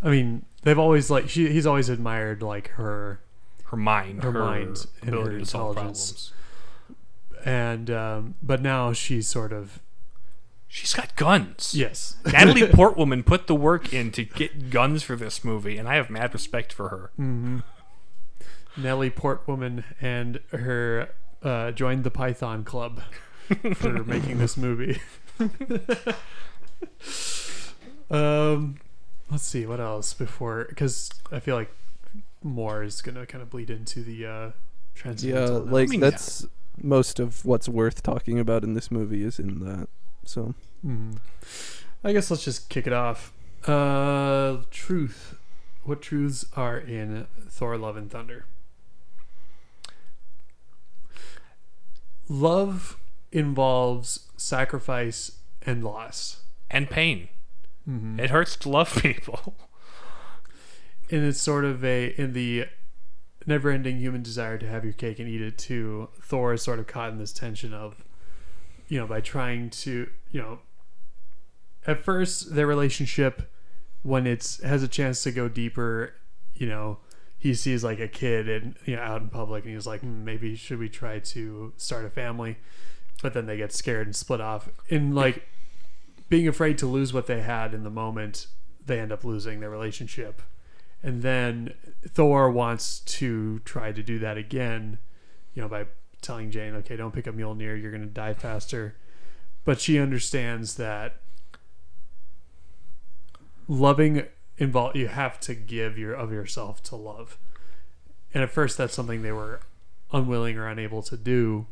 I mean, they've always like she, he's always admired like her, her mind, her, her mind, and her intelligence. And um, but now she's sort of she's got guns. Yes, Natalie Portman put the work in to get guns for this movie, and I have mad respect for her. Mm-hmm. Natalie Portman and her uh, joined the Python Club for making this movie. um, let's see what else before, because I feel like more is gonna kind of bleed into the uh, transcendental. Yeah, like I mean, that's yeah. most of what's worth talking about in this movie is in that. So, mm. I guess let's just kick it off. Uh, truth, what truths are in Thor: Love and Thunder? Love involves sacrifice and loss. And pain. Mm-hmm. It hurts to love people. And it's sort of a, in the never-ending human desire to have your cake and eat it too, Thor is sort of caught in this tension of, you know, by trying to, you know, at first their relationship, when it's has a chance to go deeper, you know, he sees like a kid and, you know, out in public, and he's like, mm, maybe should we try to start a family? But then they get scared and split off. And like being afraid to lose what they had in the moment, they end up losing their relationship. And then Thor wants to try to do that again, you know, by telling Jane, okay, don't pick up Mjolnir, you're going to die faster. But she understands that loving involve, you have to give your of yourself to love. And at first that's something they were unwilling or unable to do,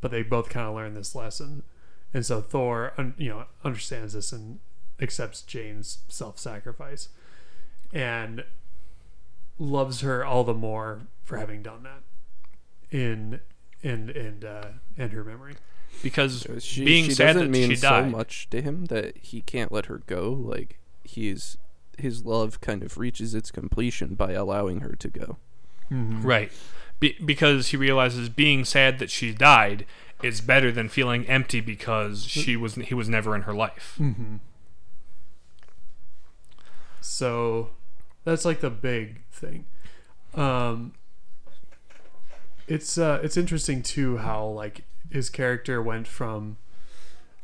but they both kind of learned this lesson. And so Thor, you know, understands this and accepts Jane's self-sacrifice and loves her all the more for having done that in and and uh and her memory, because she, being she sad doesn't that mean she died so much to him that he can't let her go. Like, he's his love kind of reaches its completion by allowing her to go. Mm-hmm. Right. Be- because he realizes being sad that she died is better than feeling empty because she was he was never in her life. Mm-hmm. So that's like the big thing. Um, it's uh, it's interesting too how like his character went from,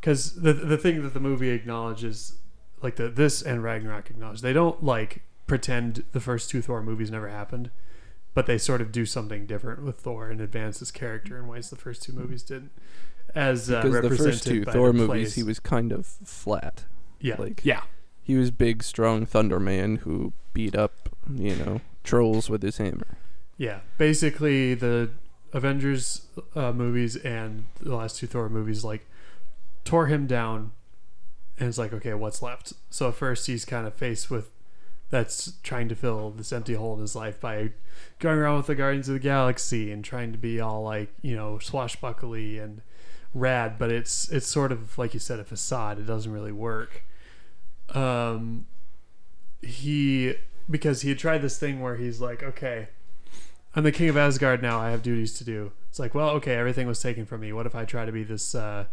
because the the thing that the movie acknowledges, like the this and Ragnarok acknowledge, they don't like pretend the first two Thor movies never happened, but they sort of do something different with Thor and advance his character in ways the first two movies didn't. As uh, because represented the first two by Thor movies, place. He was kind of flat. Yeah, like, yeah. He was big, strong Thunder Man who beat up, you know, trolls with his hammer. Yeah, basically the Avengers uh, movies and the last two Thor movies like tore him down, and it's like, okay, what's left? So at first he's kind of faced with that's trying to fill this empty hole in his life by going around with the Guardians of the Galaxy and trying to be all like, you know, swashbuckly and rad, but it's it's sort of like you said, a facade. It doesn't really work. Um, he because he had tried this thing where he's like, okay, I'm the king of Asgard now. I have duties to do. It's like, well, okay, everything was taken from me. What if I try to be this uh,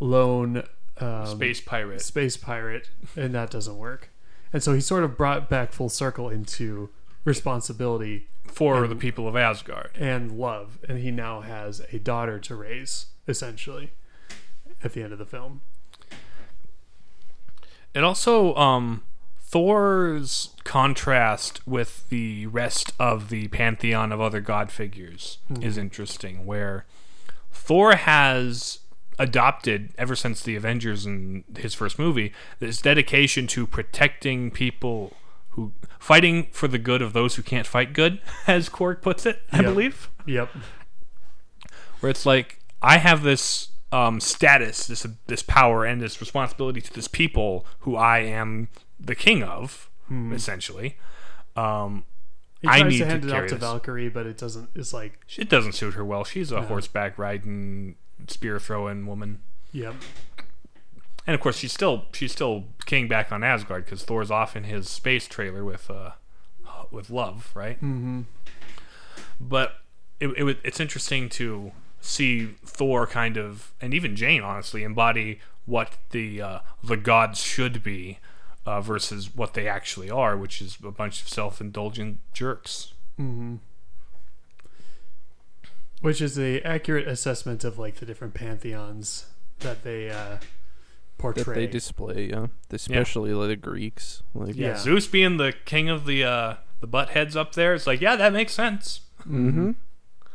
lone um, space pirate? Space pirate, and that doesn't work. And so he sort of brought back full circle into responsibility for and, the people of Asgard and love. And he now has a daughter to raise, essentially, at the end of the film. And also, um, Thor's contrast with the rest of the pantheon of other god figures mm-hmm. is interesting, where Thor has adopted, ever since the Avengers and his first movie, this dedication to protecting people who... fighting for the good of those who can't fight good, as Korg puts it, I yep. believe. Yep. Where it's like, I have this... Um, status, this this power, and this responsibility to this people who I am the king of, hmm. essentially. Um, he tries I need to hand to it off to Valkyrie, but it doesn't. It's like it doesn't suit her well. She's a no. horseback riding, spear throwing woman. Yep. And of course, she's still she's still king back on Asgard because Thor's off in his space trailer with uh with Love, right? Mm-hmm. But it, it it's interesting to see Thor kind of, and even Jane honestly, embody what the uh, the gods should be uh, versus what they actually are, which is a bunch of self-indulgent jerks. Mm-hmm. Which is an accurate assessment of like the different pantheons that they uh, portray, that they display, yeah. Especially yeah. like the Greeks, like yeah. yeah, Zeus being the king of the uh, the butt heads up there. It's like, yeah, that makes sense. Mm-hmm.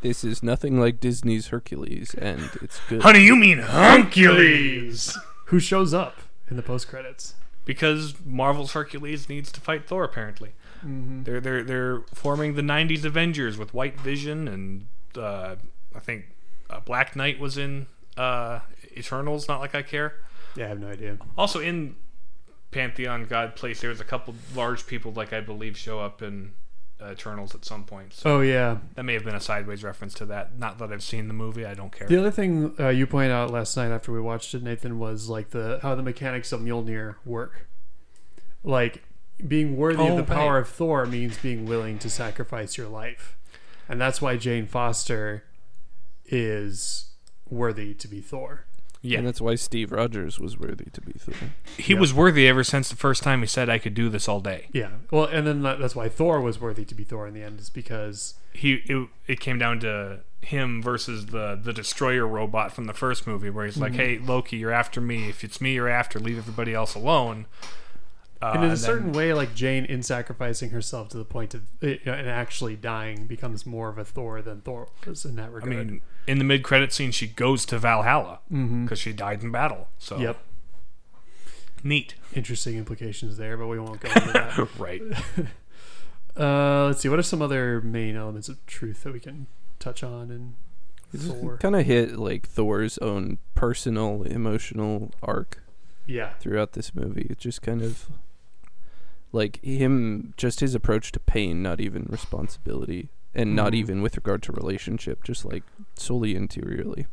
This is nothing like Disney's Hercules, and it's good. How do you mean Hercules? Who shows up in the post credits? Because Marvel's Hercules needs to fight Thor, apparently. Mm-hmm. They're they're they're forming the nineties Avengers with White Vision, and uh, I think uh, Black Knight was in uh, Eternals. Not like I care. Yeah, I have no idea. Also in pantheon god place, there's a couple large people, like I believe, show up in uh, Eternals at some point. So oh yeah, that may have been a sideways reference to that. Not that I've seen the movie, I don't care. The other thing uh, you pointed out last night after we watched it, Nathan, was like the how the mechanics of Mjolnir work. Like being worthy oh, of the power right. of Thor means being willing to sacrifice your life, and that's why Jane Foster is worthy to be Thor. Yeah, and that's why Steve Rogers was worthy to be Thor. He yeah. was worthy ever since the first time he said, "I could do this all day." Yeah, well, and then that's why Thor was worthy to be Thor in the end, is because he it, it came down to him versus the the destroyer robot from the first movie, where he's like, mm-hmm. "Hey, Loki, you're after me. If it's me, you're after. Leave everybody else alone." Uh, and in a and certain then, way, like Jane, in sacrificing herself to the point of you know, and actually dying, becomes more of a Thor than Thor was in that regard. I mean, in the mid-credit scene, she goes to Valhalla because mm-hmm. she died in battle. So, yep, neat, interesting implications there, but we won't go into that. Right. uh, let's see. What are some other main elements of truth that we can touch on in Thor? Kind of hit like Thor's own personal emotional arc. Yeah. Throughout this movie, it's just kind of. Like him, just his approach to pain, not even responsibility, and not even with regard to relationship, just like solely interiorly.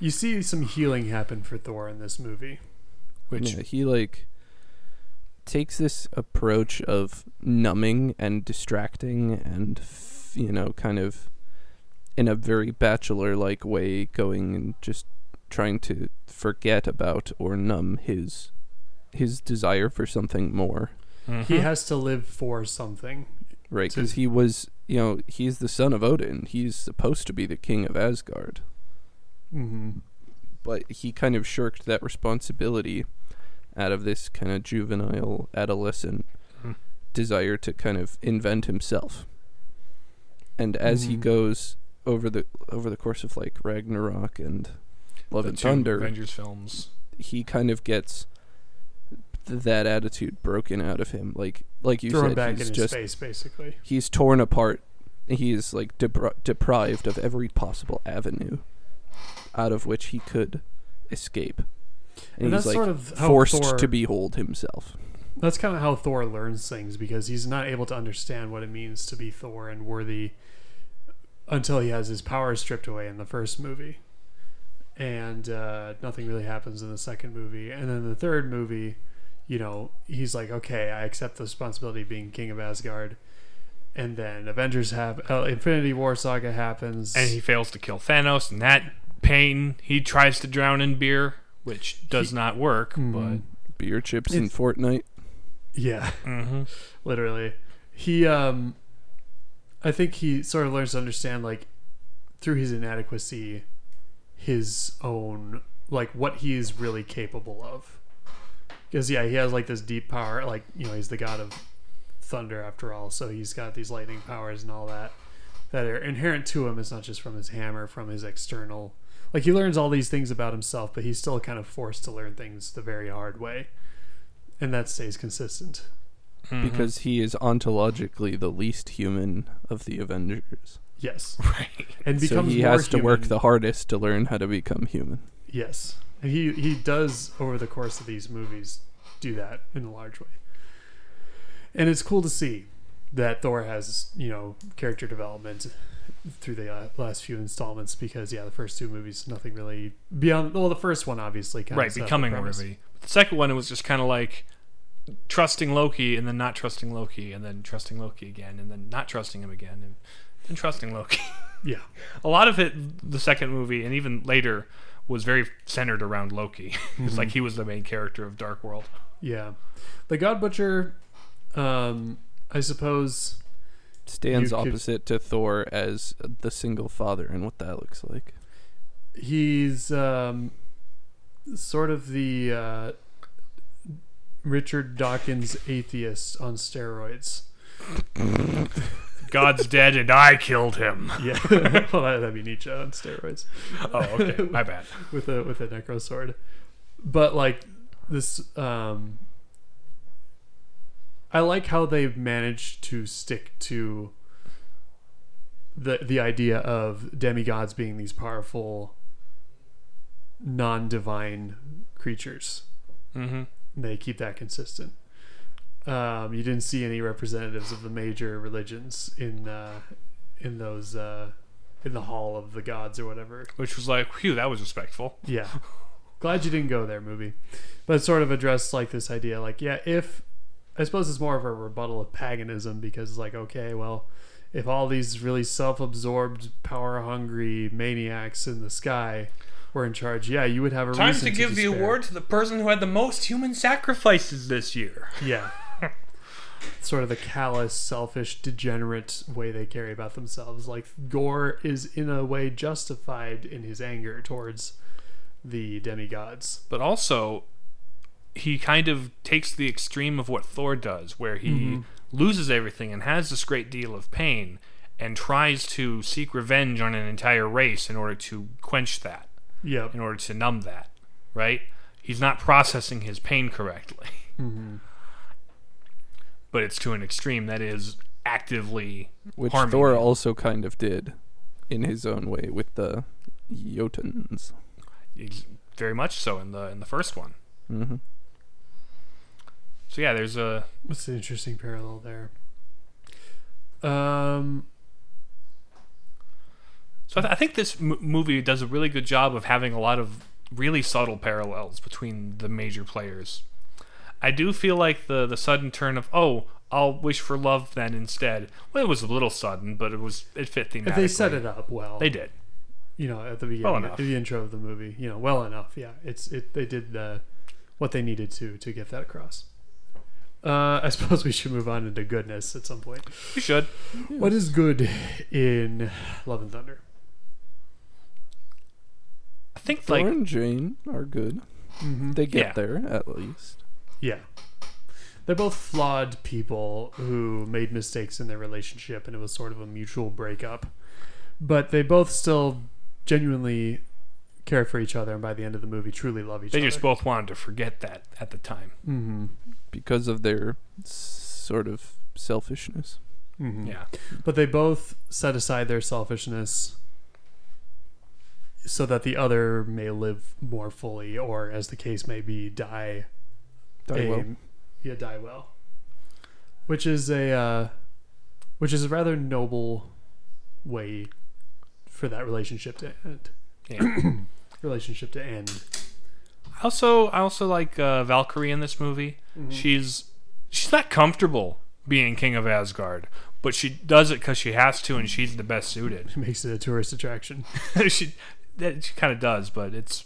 You see some healing happen for Thor in this movie, which yeah, he like takes this approach of numbing and distracting, and you know, kind of in a very Bachelor-like way, going and just trying to forget about or numb his his desire for something more. Mm-hmm. He has to live for something. Right, because he was, you know, he's the son of Odin. He's supposed to be the king of Asgard. Mm-hmm. But he kind of shirked that responsibility out of this kind of juvenile, adolescent mm-hmm. desire to kind of invent himself. And as mm-hmm. he goes over the over the course of, like, Ragnarok and Love and Thunder, Avengers films, he kind of gets that attitude broken out of him, like like you Thrown said back he's in just his face, basically. He's torn apart. He is like depri- deprived of every possible avenue out of which he could escape, and, and he's that's like sort of forced Thor, to behold himself. That's kind of how Thor learns things, because he's not able to understand what it means to be Thor and worthy until he has his power stripped away in the first movie. And uh, nothing really happens in the second movie. And then the third movie, you know, he's like, okay, I accept the responsibility of being king of Asgard. And then Avengers have uh, Infinity War saga happens. And he fails to kill Thanos, and that pain, he tries to drown in beer, which does he, not work. Mm-hmm. But beer chips in Fortnite. Yeah, mm-hmm. literally. He, um, I think he sort of learns to understand, like, through his inadequacy, his own, like, what he is really capable of, because yeah, he has like this deep power, like, you know, he's the god of thunder after all, so he's got these lightning powers and all that that are inherent to him. It's not just from his hammer, from his external, like, he learns all these things about himself, but he's still kind of forced to learn things the very hard way, and that stays consistent mm-hmm. because he is ontologically the least human of the Avengers. Yes. Right. And becomes so he more has human. To work the hardest to learn how to become human. Yes. And he, he does, over the course of these movies, do that in a large way. And it's cool to see that Thor has, you know, character development through the uh, last few installments, because, yeah, the first two movies, nothing really beyond, well, the first one, obviously. Kind right, of becoming a movie. The second one, it was just kind of like trusting Loki and then not trusting Loki and then trusting Loki again and then not trusting him again and... And trusting Loki. Yeah. A lot of it, the second movie, and even later, was very centered around Loki. It's mm-hmm. like he was the main character of Dark World. Yeah. The God Butcher, um, I suppose... stands opposite could... to Thor as the single father, and what that looks like. He's um, sort of the uh, Richard Dawkins atheist on steroids. God's dead and I killed him. Yeah, well, that'd be Nietzsche on steroids. Oh, okay, my bad. with a with a Necrosword, but like this, um, I like how they've managed to stick to the the idea of demigods being these powerful, non-divine creatures. Mm-hmm. They keep that consistent. um, you didn't see any representatives of the major religions in uh, in those uh, in the hall of the gods or whatever. Which was like, whew, that was respectful. Yeah. Glad you didn't go there, movie. But it sort of addressed like this idea, like, yeah, if I suppose it's more of a rebuttal of paganism, because it's like, okay, well, if all these really self-absorbed, power-hungry maniacs in the sky were in charge, yeah, you would have a time reason to give to the award to the person who had the most human sacrifices this year. Yeah. Sort of the callous, selfish, degenerate way they carry about themselves. Like, Gorr is in a way justified in his anger towards the demigods. But also, he kind of takes the extreme of what Thor does, where he mm-hmm. loses everything and has this great deal of pain and tries to seek revenge on an entire race in order to quench that. Yeah. In order to numb that, right? He's not processing his pain correctly. Mm-hmm. But it's to an extreme that is actively Which harming Thor him. Also kind of did in his own way with the Jotuns. Very much so in the in the first one. Mm-hmm. So yeah, there's a what's an interesting parallel there. Um, so I, th- I think this m- movie does a really good job of having a lot of really subtle parallels between the major players. I do feel like the the sudden turn of oh, I'll wish for love then instead. Well, it was a little sudden, but it was it fit thematically. They set it up well. They did. You know, at the beginning, well at the intro of the movie, you know, well enough. Yeah, it's it. They did the what they needed to to get that across. Uh, I suppose we should move on into goodness at some point. You should. Yeah. What is good in Love and Thunder? I think Thor like, and Jane are good. Mm-hmm. They get yeah. there at least. Yeah, they're both flawed people who made mistakes in their relationship, and it was sort of a mutual breakup. But they both still genuinely care for each other, and by the end of the movie truly love each other. They just both wanted to forget that at the time. Mm-hmm. Because of their sort of selfishness. Mm-hmm. Yeah. But they both set aside their selfishness so that the other may live more fully, or as the case may be, die. Die a, well. Yeah, die well. Which is a, uh, which is a rather noble way for that relationship to end. Yeah. relationship to end. I also, I also like uh, Valkyrie in this movie. Mm-hmm. She's she's not comfortable being king of Asgard, but she does it because she has to, and she's the best suited. She makes it a tourist attraction. she that, she kind of does, but it's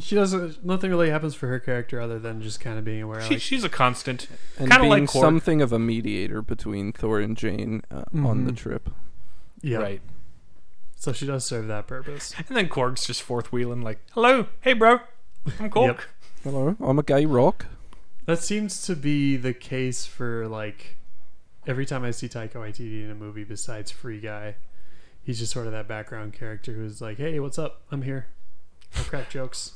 she doesn't. Nothing really happens for her character other than just kind of being aware. She, like, she's a constant, kind of like Korg. Something of a mediator between Thor and Jane uh, mm-hmm. on the trip. Yeah. Right. So she does serve that purpose. And then Korg's just fourth wheeling like, hello, hey bro, I'm Korg. Yep. Hello, I'm a gay rock. That seems to be the case for like every time I see Taika Waititi in a movie besides Free Guy. He's just sort of that background character who's like, hey, what's up? I'm here. I'll crack jokes.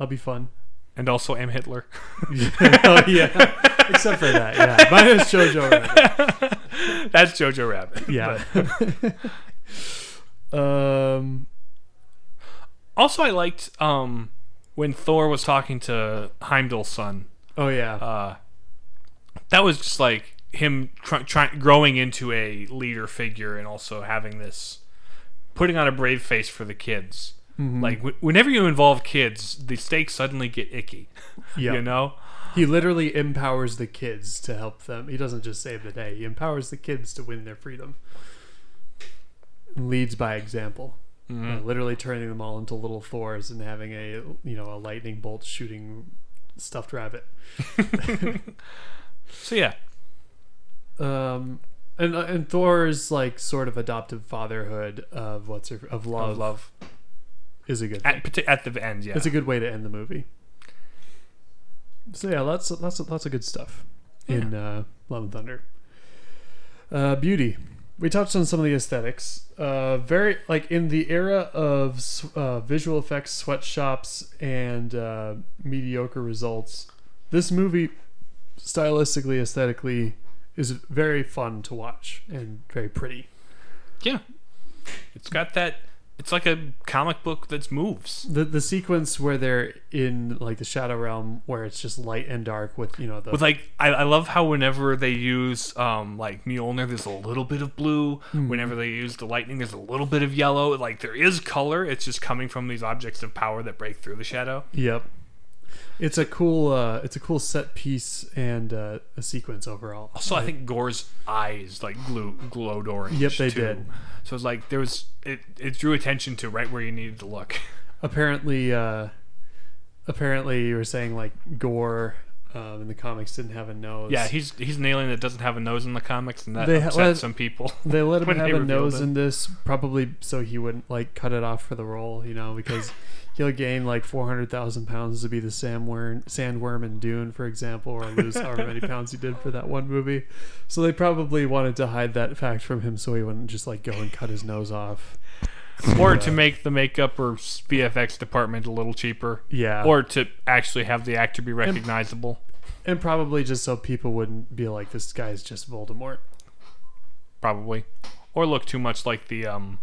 I'll be fun. And also am Hitler. oh, yeah. Except for that, yeah. Minus JoJo Rabbit. That's JoJo Rabbit. Yeah. But. Um, also, I liked um, when Thor was talking to Heimdall's son. Oh yeah, uh, that was just like him tr- try- growing into a leader figure, and also having this putting on a brave face for the kids. Mm-hmm. Like w- whenever you involve kids, the stakes suddenly get icky. Yeah, you know, he literally empowers the kids to help them. He doesn't just save the day; he empowers the kids to win their freedom. Leads by example. Mm-hmm. uh, literally turning them all into little Thors and having a you know a lightning bolt shooting stuffed rabbit. So yeah, um, and and Thor's like sort of adoptive fatherhood of what's her, of love of love is a good thing. At, at the end. Yeah, it's a good way to end the movie. So yeah, lots lots lots of good stuff yeah. in uh, Love and Thunder. Uh, beauty. We touched on some of the aesthetics. Uh, very like in the era of uh, visual effects, sweatshops, and uh, mediocre results, this movie, stylistically, aesthetically, is very fun to watch and very pretty. Yeah, it's got that It's like a comic book that moves. The the sequence where they're in like the Shadow Realm, where it's just light and dark with, you know, the... With like, I, I love how whenever they use um like Mjolnir, there's a little bit of blue. Mm-hmm. Whenever they use the lightning, there's a little bit of yellow. Like, there is color. It's just coming from these objects of power that break through the shadow. Yep. It's a cool uh, it's a cool set piece and uh, a sequence overall. Also, I, I think Gorr's eyes like glow, glowed orange. Yep, they too. did. So it's like there was it, it drew attention to right where you needed to look. Apparently, uh, apparently you were saying like Gorr um, in the comics didn't have a nose. Yeah, he's he's an alien that doesn't have a nose in the comics, and that they upset let, some people. They let him have a nose it. in this, probably so he wouldn't like cut it off for the role, you know, because. He'll gain like four hundred thousand pounds to be the sandworm, sandworm in Dune, for example, or lose however many pounds he did for that one movie. So they probably wanted to hide that fact from him so he wouldn't just like go and cut his nose off. Or to make the makeup or V F X department a little cheaper. Yeah. Or to actually have the actor be recognizable. And, and probably just so people wouldn't be like, this guy's just Voldemort. Probably. Or look too much like the... um.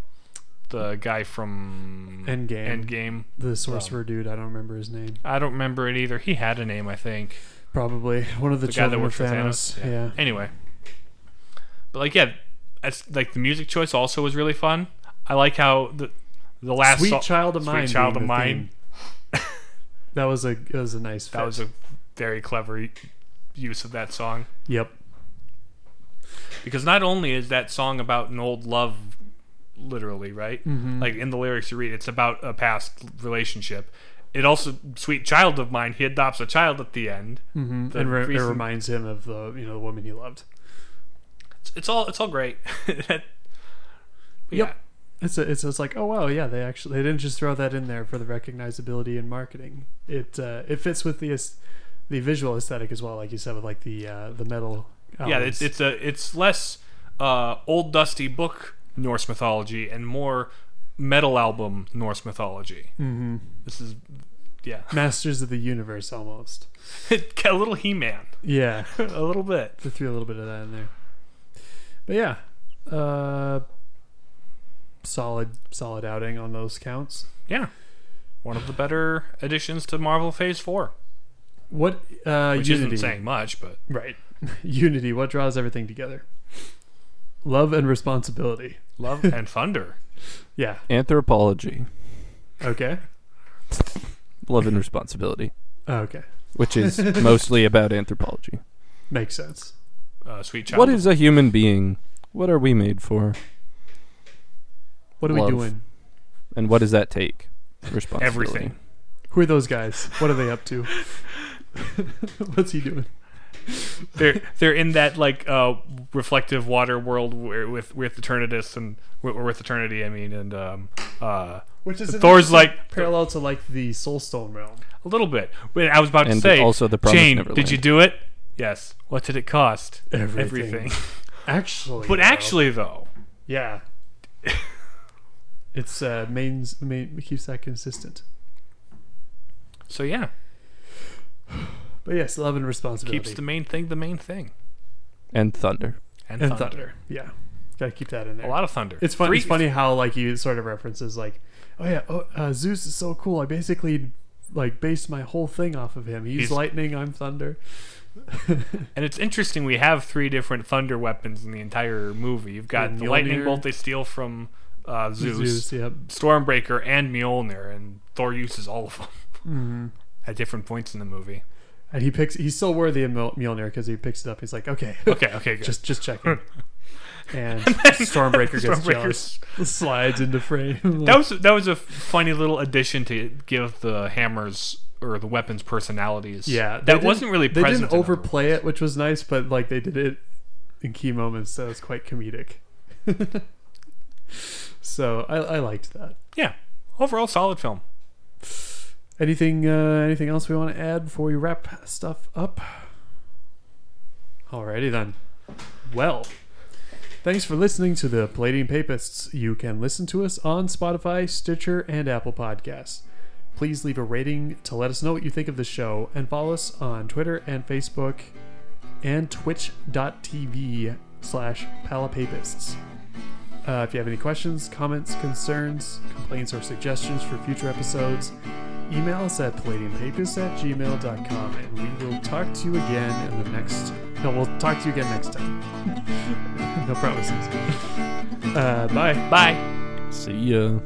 The guy from Endgame, Endgame, the sorcerer um, dude. I don't remember his name. I don't remember it either. He had a name, I think. Probably one of the, the guy that worked for Thanos. Thanos. Yeah. yeah. Anyway, but like, yeah, that's like the music choice also was really fun. I like how the the last Sweet so- Child of Sweet Mine, Child of Mine. that was a it was a nice. That fit. was a very clever use of that song. Yep. Because not only is that song about an old love. Literally, right? Mm-hmm. Like in the lyrics you read, it's about a past relationship. It also, Sweet Child of Mine, he adopts a child at the end, mm-hmm. the and re- reason, it reminds him of the you know the woman he loved. It's, it's all it's all great. yeah. Yep, it's a, it's it's like oh wow yeah they actually they didn't just throw that in there for the recognizability and marketing. It uh, it fits with the the visual aesthetic as well, like you said with like the uh, the metal. Elements. Yeah, it's it's a it's less uh, old dusty book. Norse mythology and more metal album Norse mythology. Mm-hmm. This is, yeah, Masters of the Universe almost. A little He-Man. Yeah, a little bit. They threw a little bit of that in there. But yeah, uh, solid, solid outing on those counts. Yeah, one of the better additions to Marvel Phase Four. What? Uh, Which Unity. Isn't saying much, but right, Unity. What draws everything together? Love and responsibility. Love and thunder. Yeah. Anthropology. Okay. Love and responsibility. Okay. Which is mostly about anthropology. Makes sense. Uh, sweet child. What is a human being? What are we made for? What are Love. we doing? And what does that take? Responsibility. Everything. Who are those guys? What are they up to? What's he doing? they're they're in that like uh, reflective water world where, with with Eternatus and or with Eternity, I mean, and um, uh, which is Thor's like parallel to like the Soulstone realm a little bit. Wait, I was about and to say also the Jane, did you do it? Yes. What did it cost? Everything. Everything. Actually, but though. actually though, yeah, it's uh, mains main, keeps that consistent. So yeah. But yes, love and responsibility. Keeps the main thing the main thing. And thunder. And, and thunder. thunder. Yeah. Gotta keep that in there. A lot of thunder. It's, fun, it's funny how like you sort of references like, oh yeah, oh, uh, Zeus is so cool. I basically like based my whole thing off of him. He's, He's lightning, I'm thunder. And it's interesting we have three different thunder weapons in the entire movie. You've got Mjolnir, the lightning bolt they steal from uh, Zeus, Zeus yep. Stormbreaker, and Mjolnir. And Thor uses all of them mm-hmm. at different points in the movie. And he picks. He's so worthy of Mjolnir because he picks it up. He's like, okay, okay, okay, good. just just checking. And, and Stormbreaker gets jealous, slides into frame. That was that was a funny little addition to give the hammers or the weapons personalities. Yeah, that wasn't really. They present didn't overplay it, which was nice, but like they did it in key moments, so it's quite comedic. So I, I liked that. Yeah, overall solid film. Anything, uh, anything else we want to add before we wrap stuff up? Alrighty then. Well, thanks for listening to the Palladium Papists. You can listen to us on Spotify, Stitcher, and Apple Podcasts. Please leave a rating to let us know what you think of the show, and follow us on Twitter and Facebook and twitch dot t v slash Pallapapists. Uh, if you have any questions, comments, concerns, complaints, or suggestions for future episodes, email us at palladium papists at gmail dot com, and we will talk to you again in the next... No, we'll talk to you again next time. No promises. Uh, bye. Bye. See ya.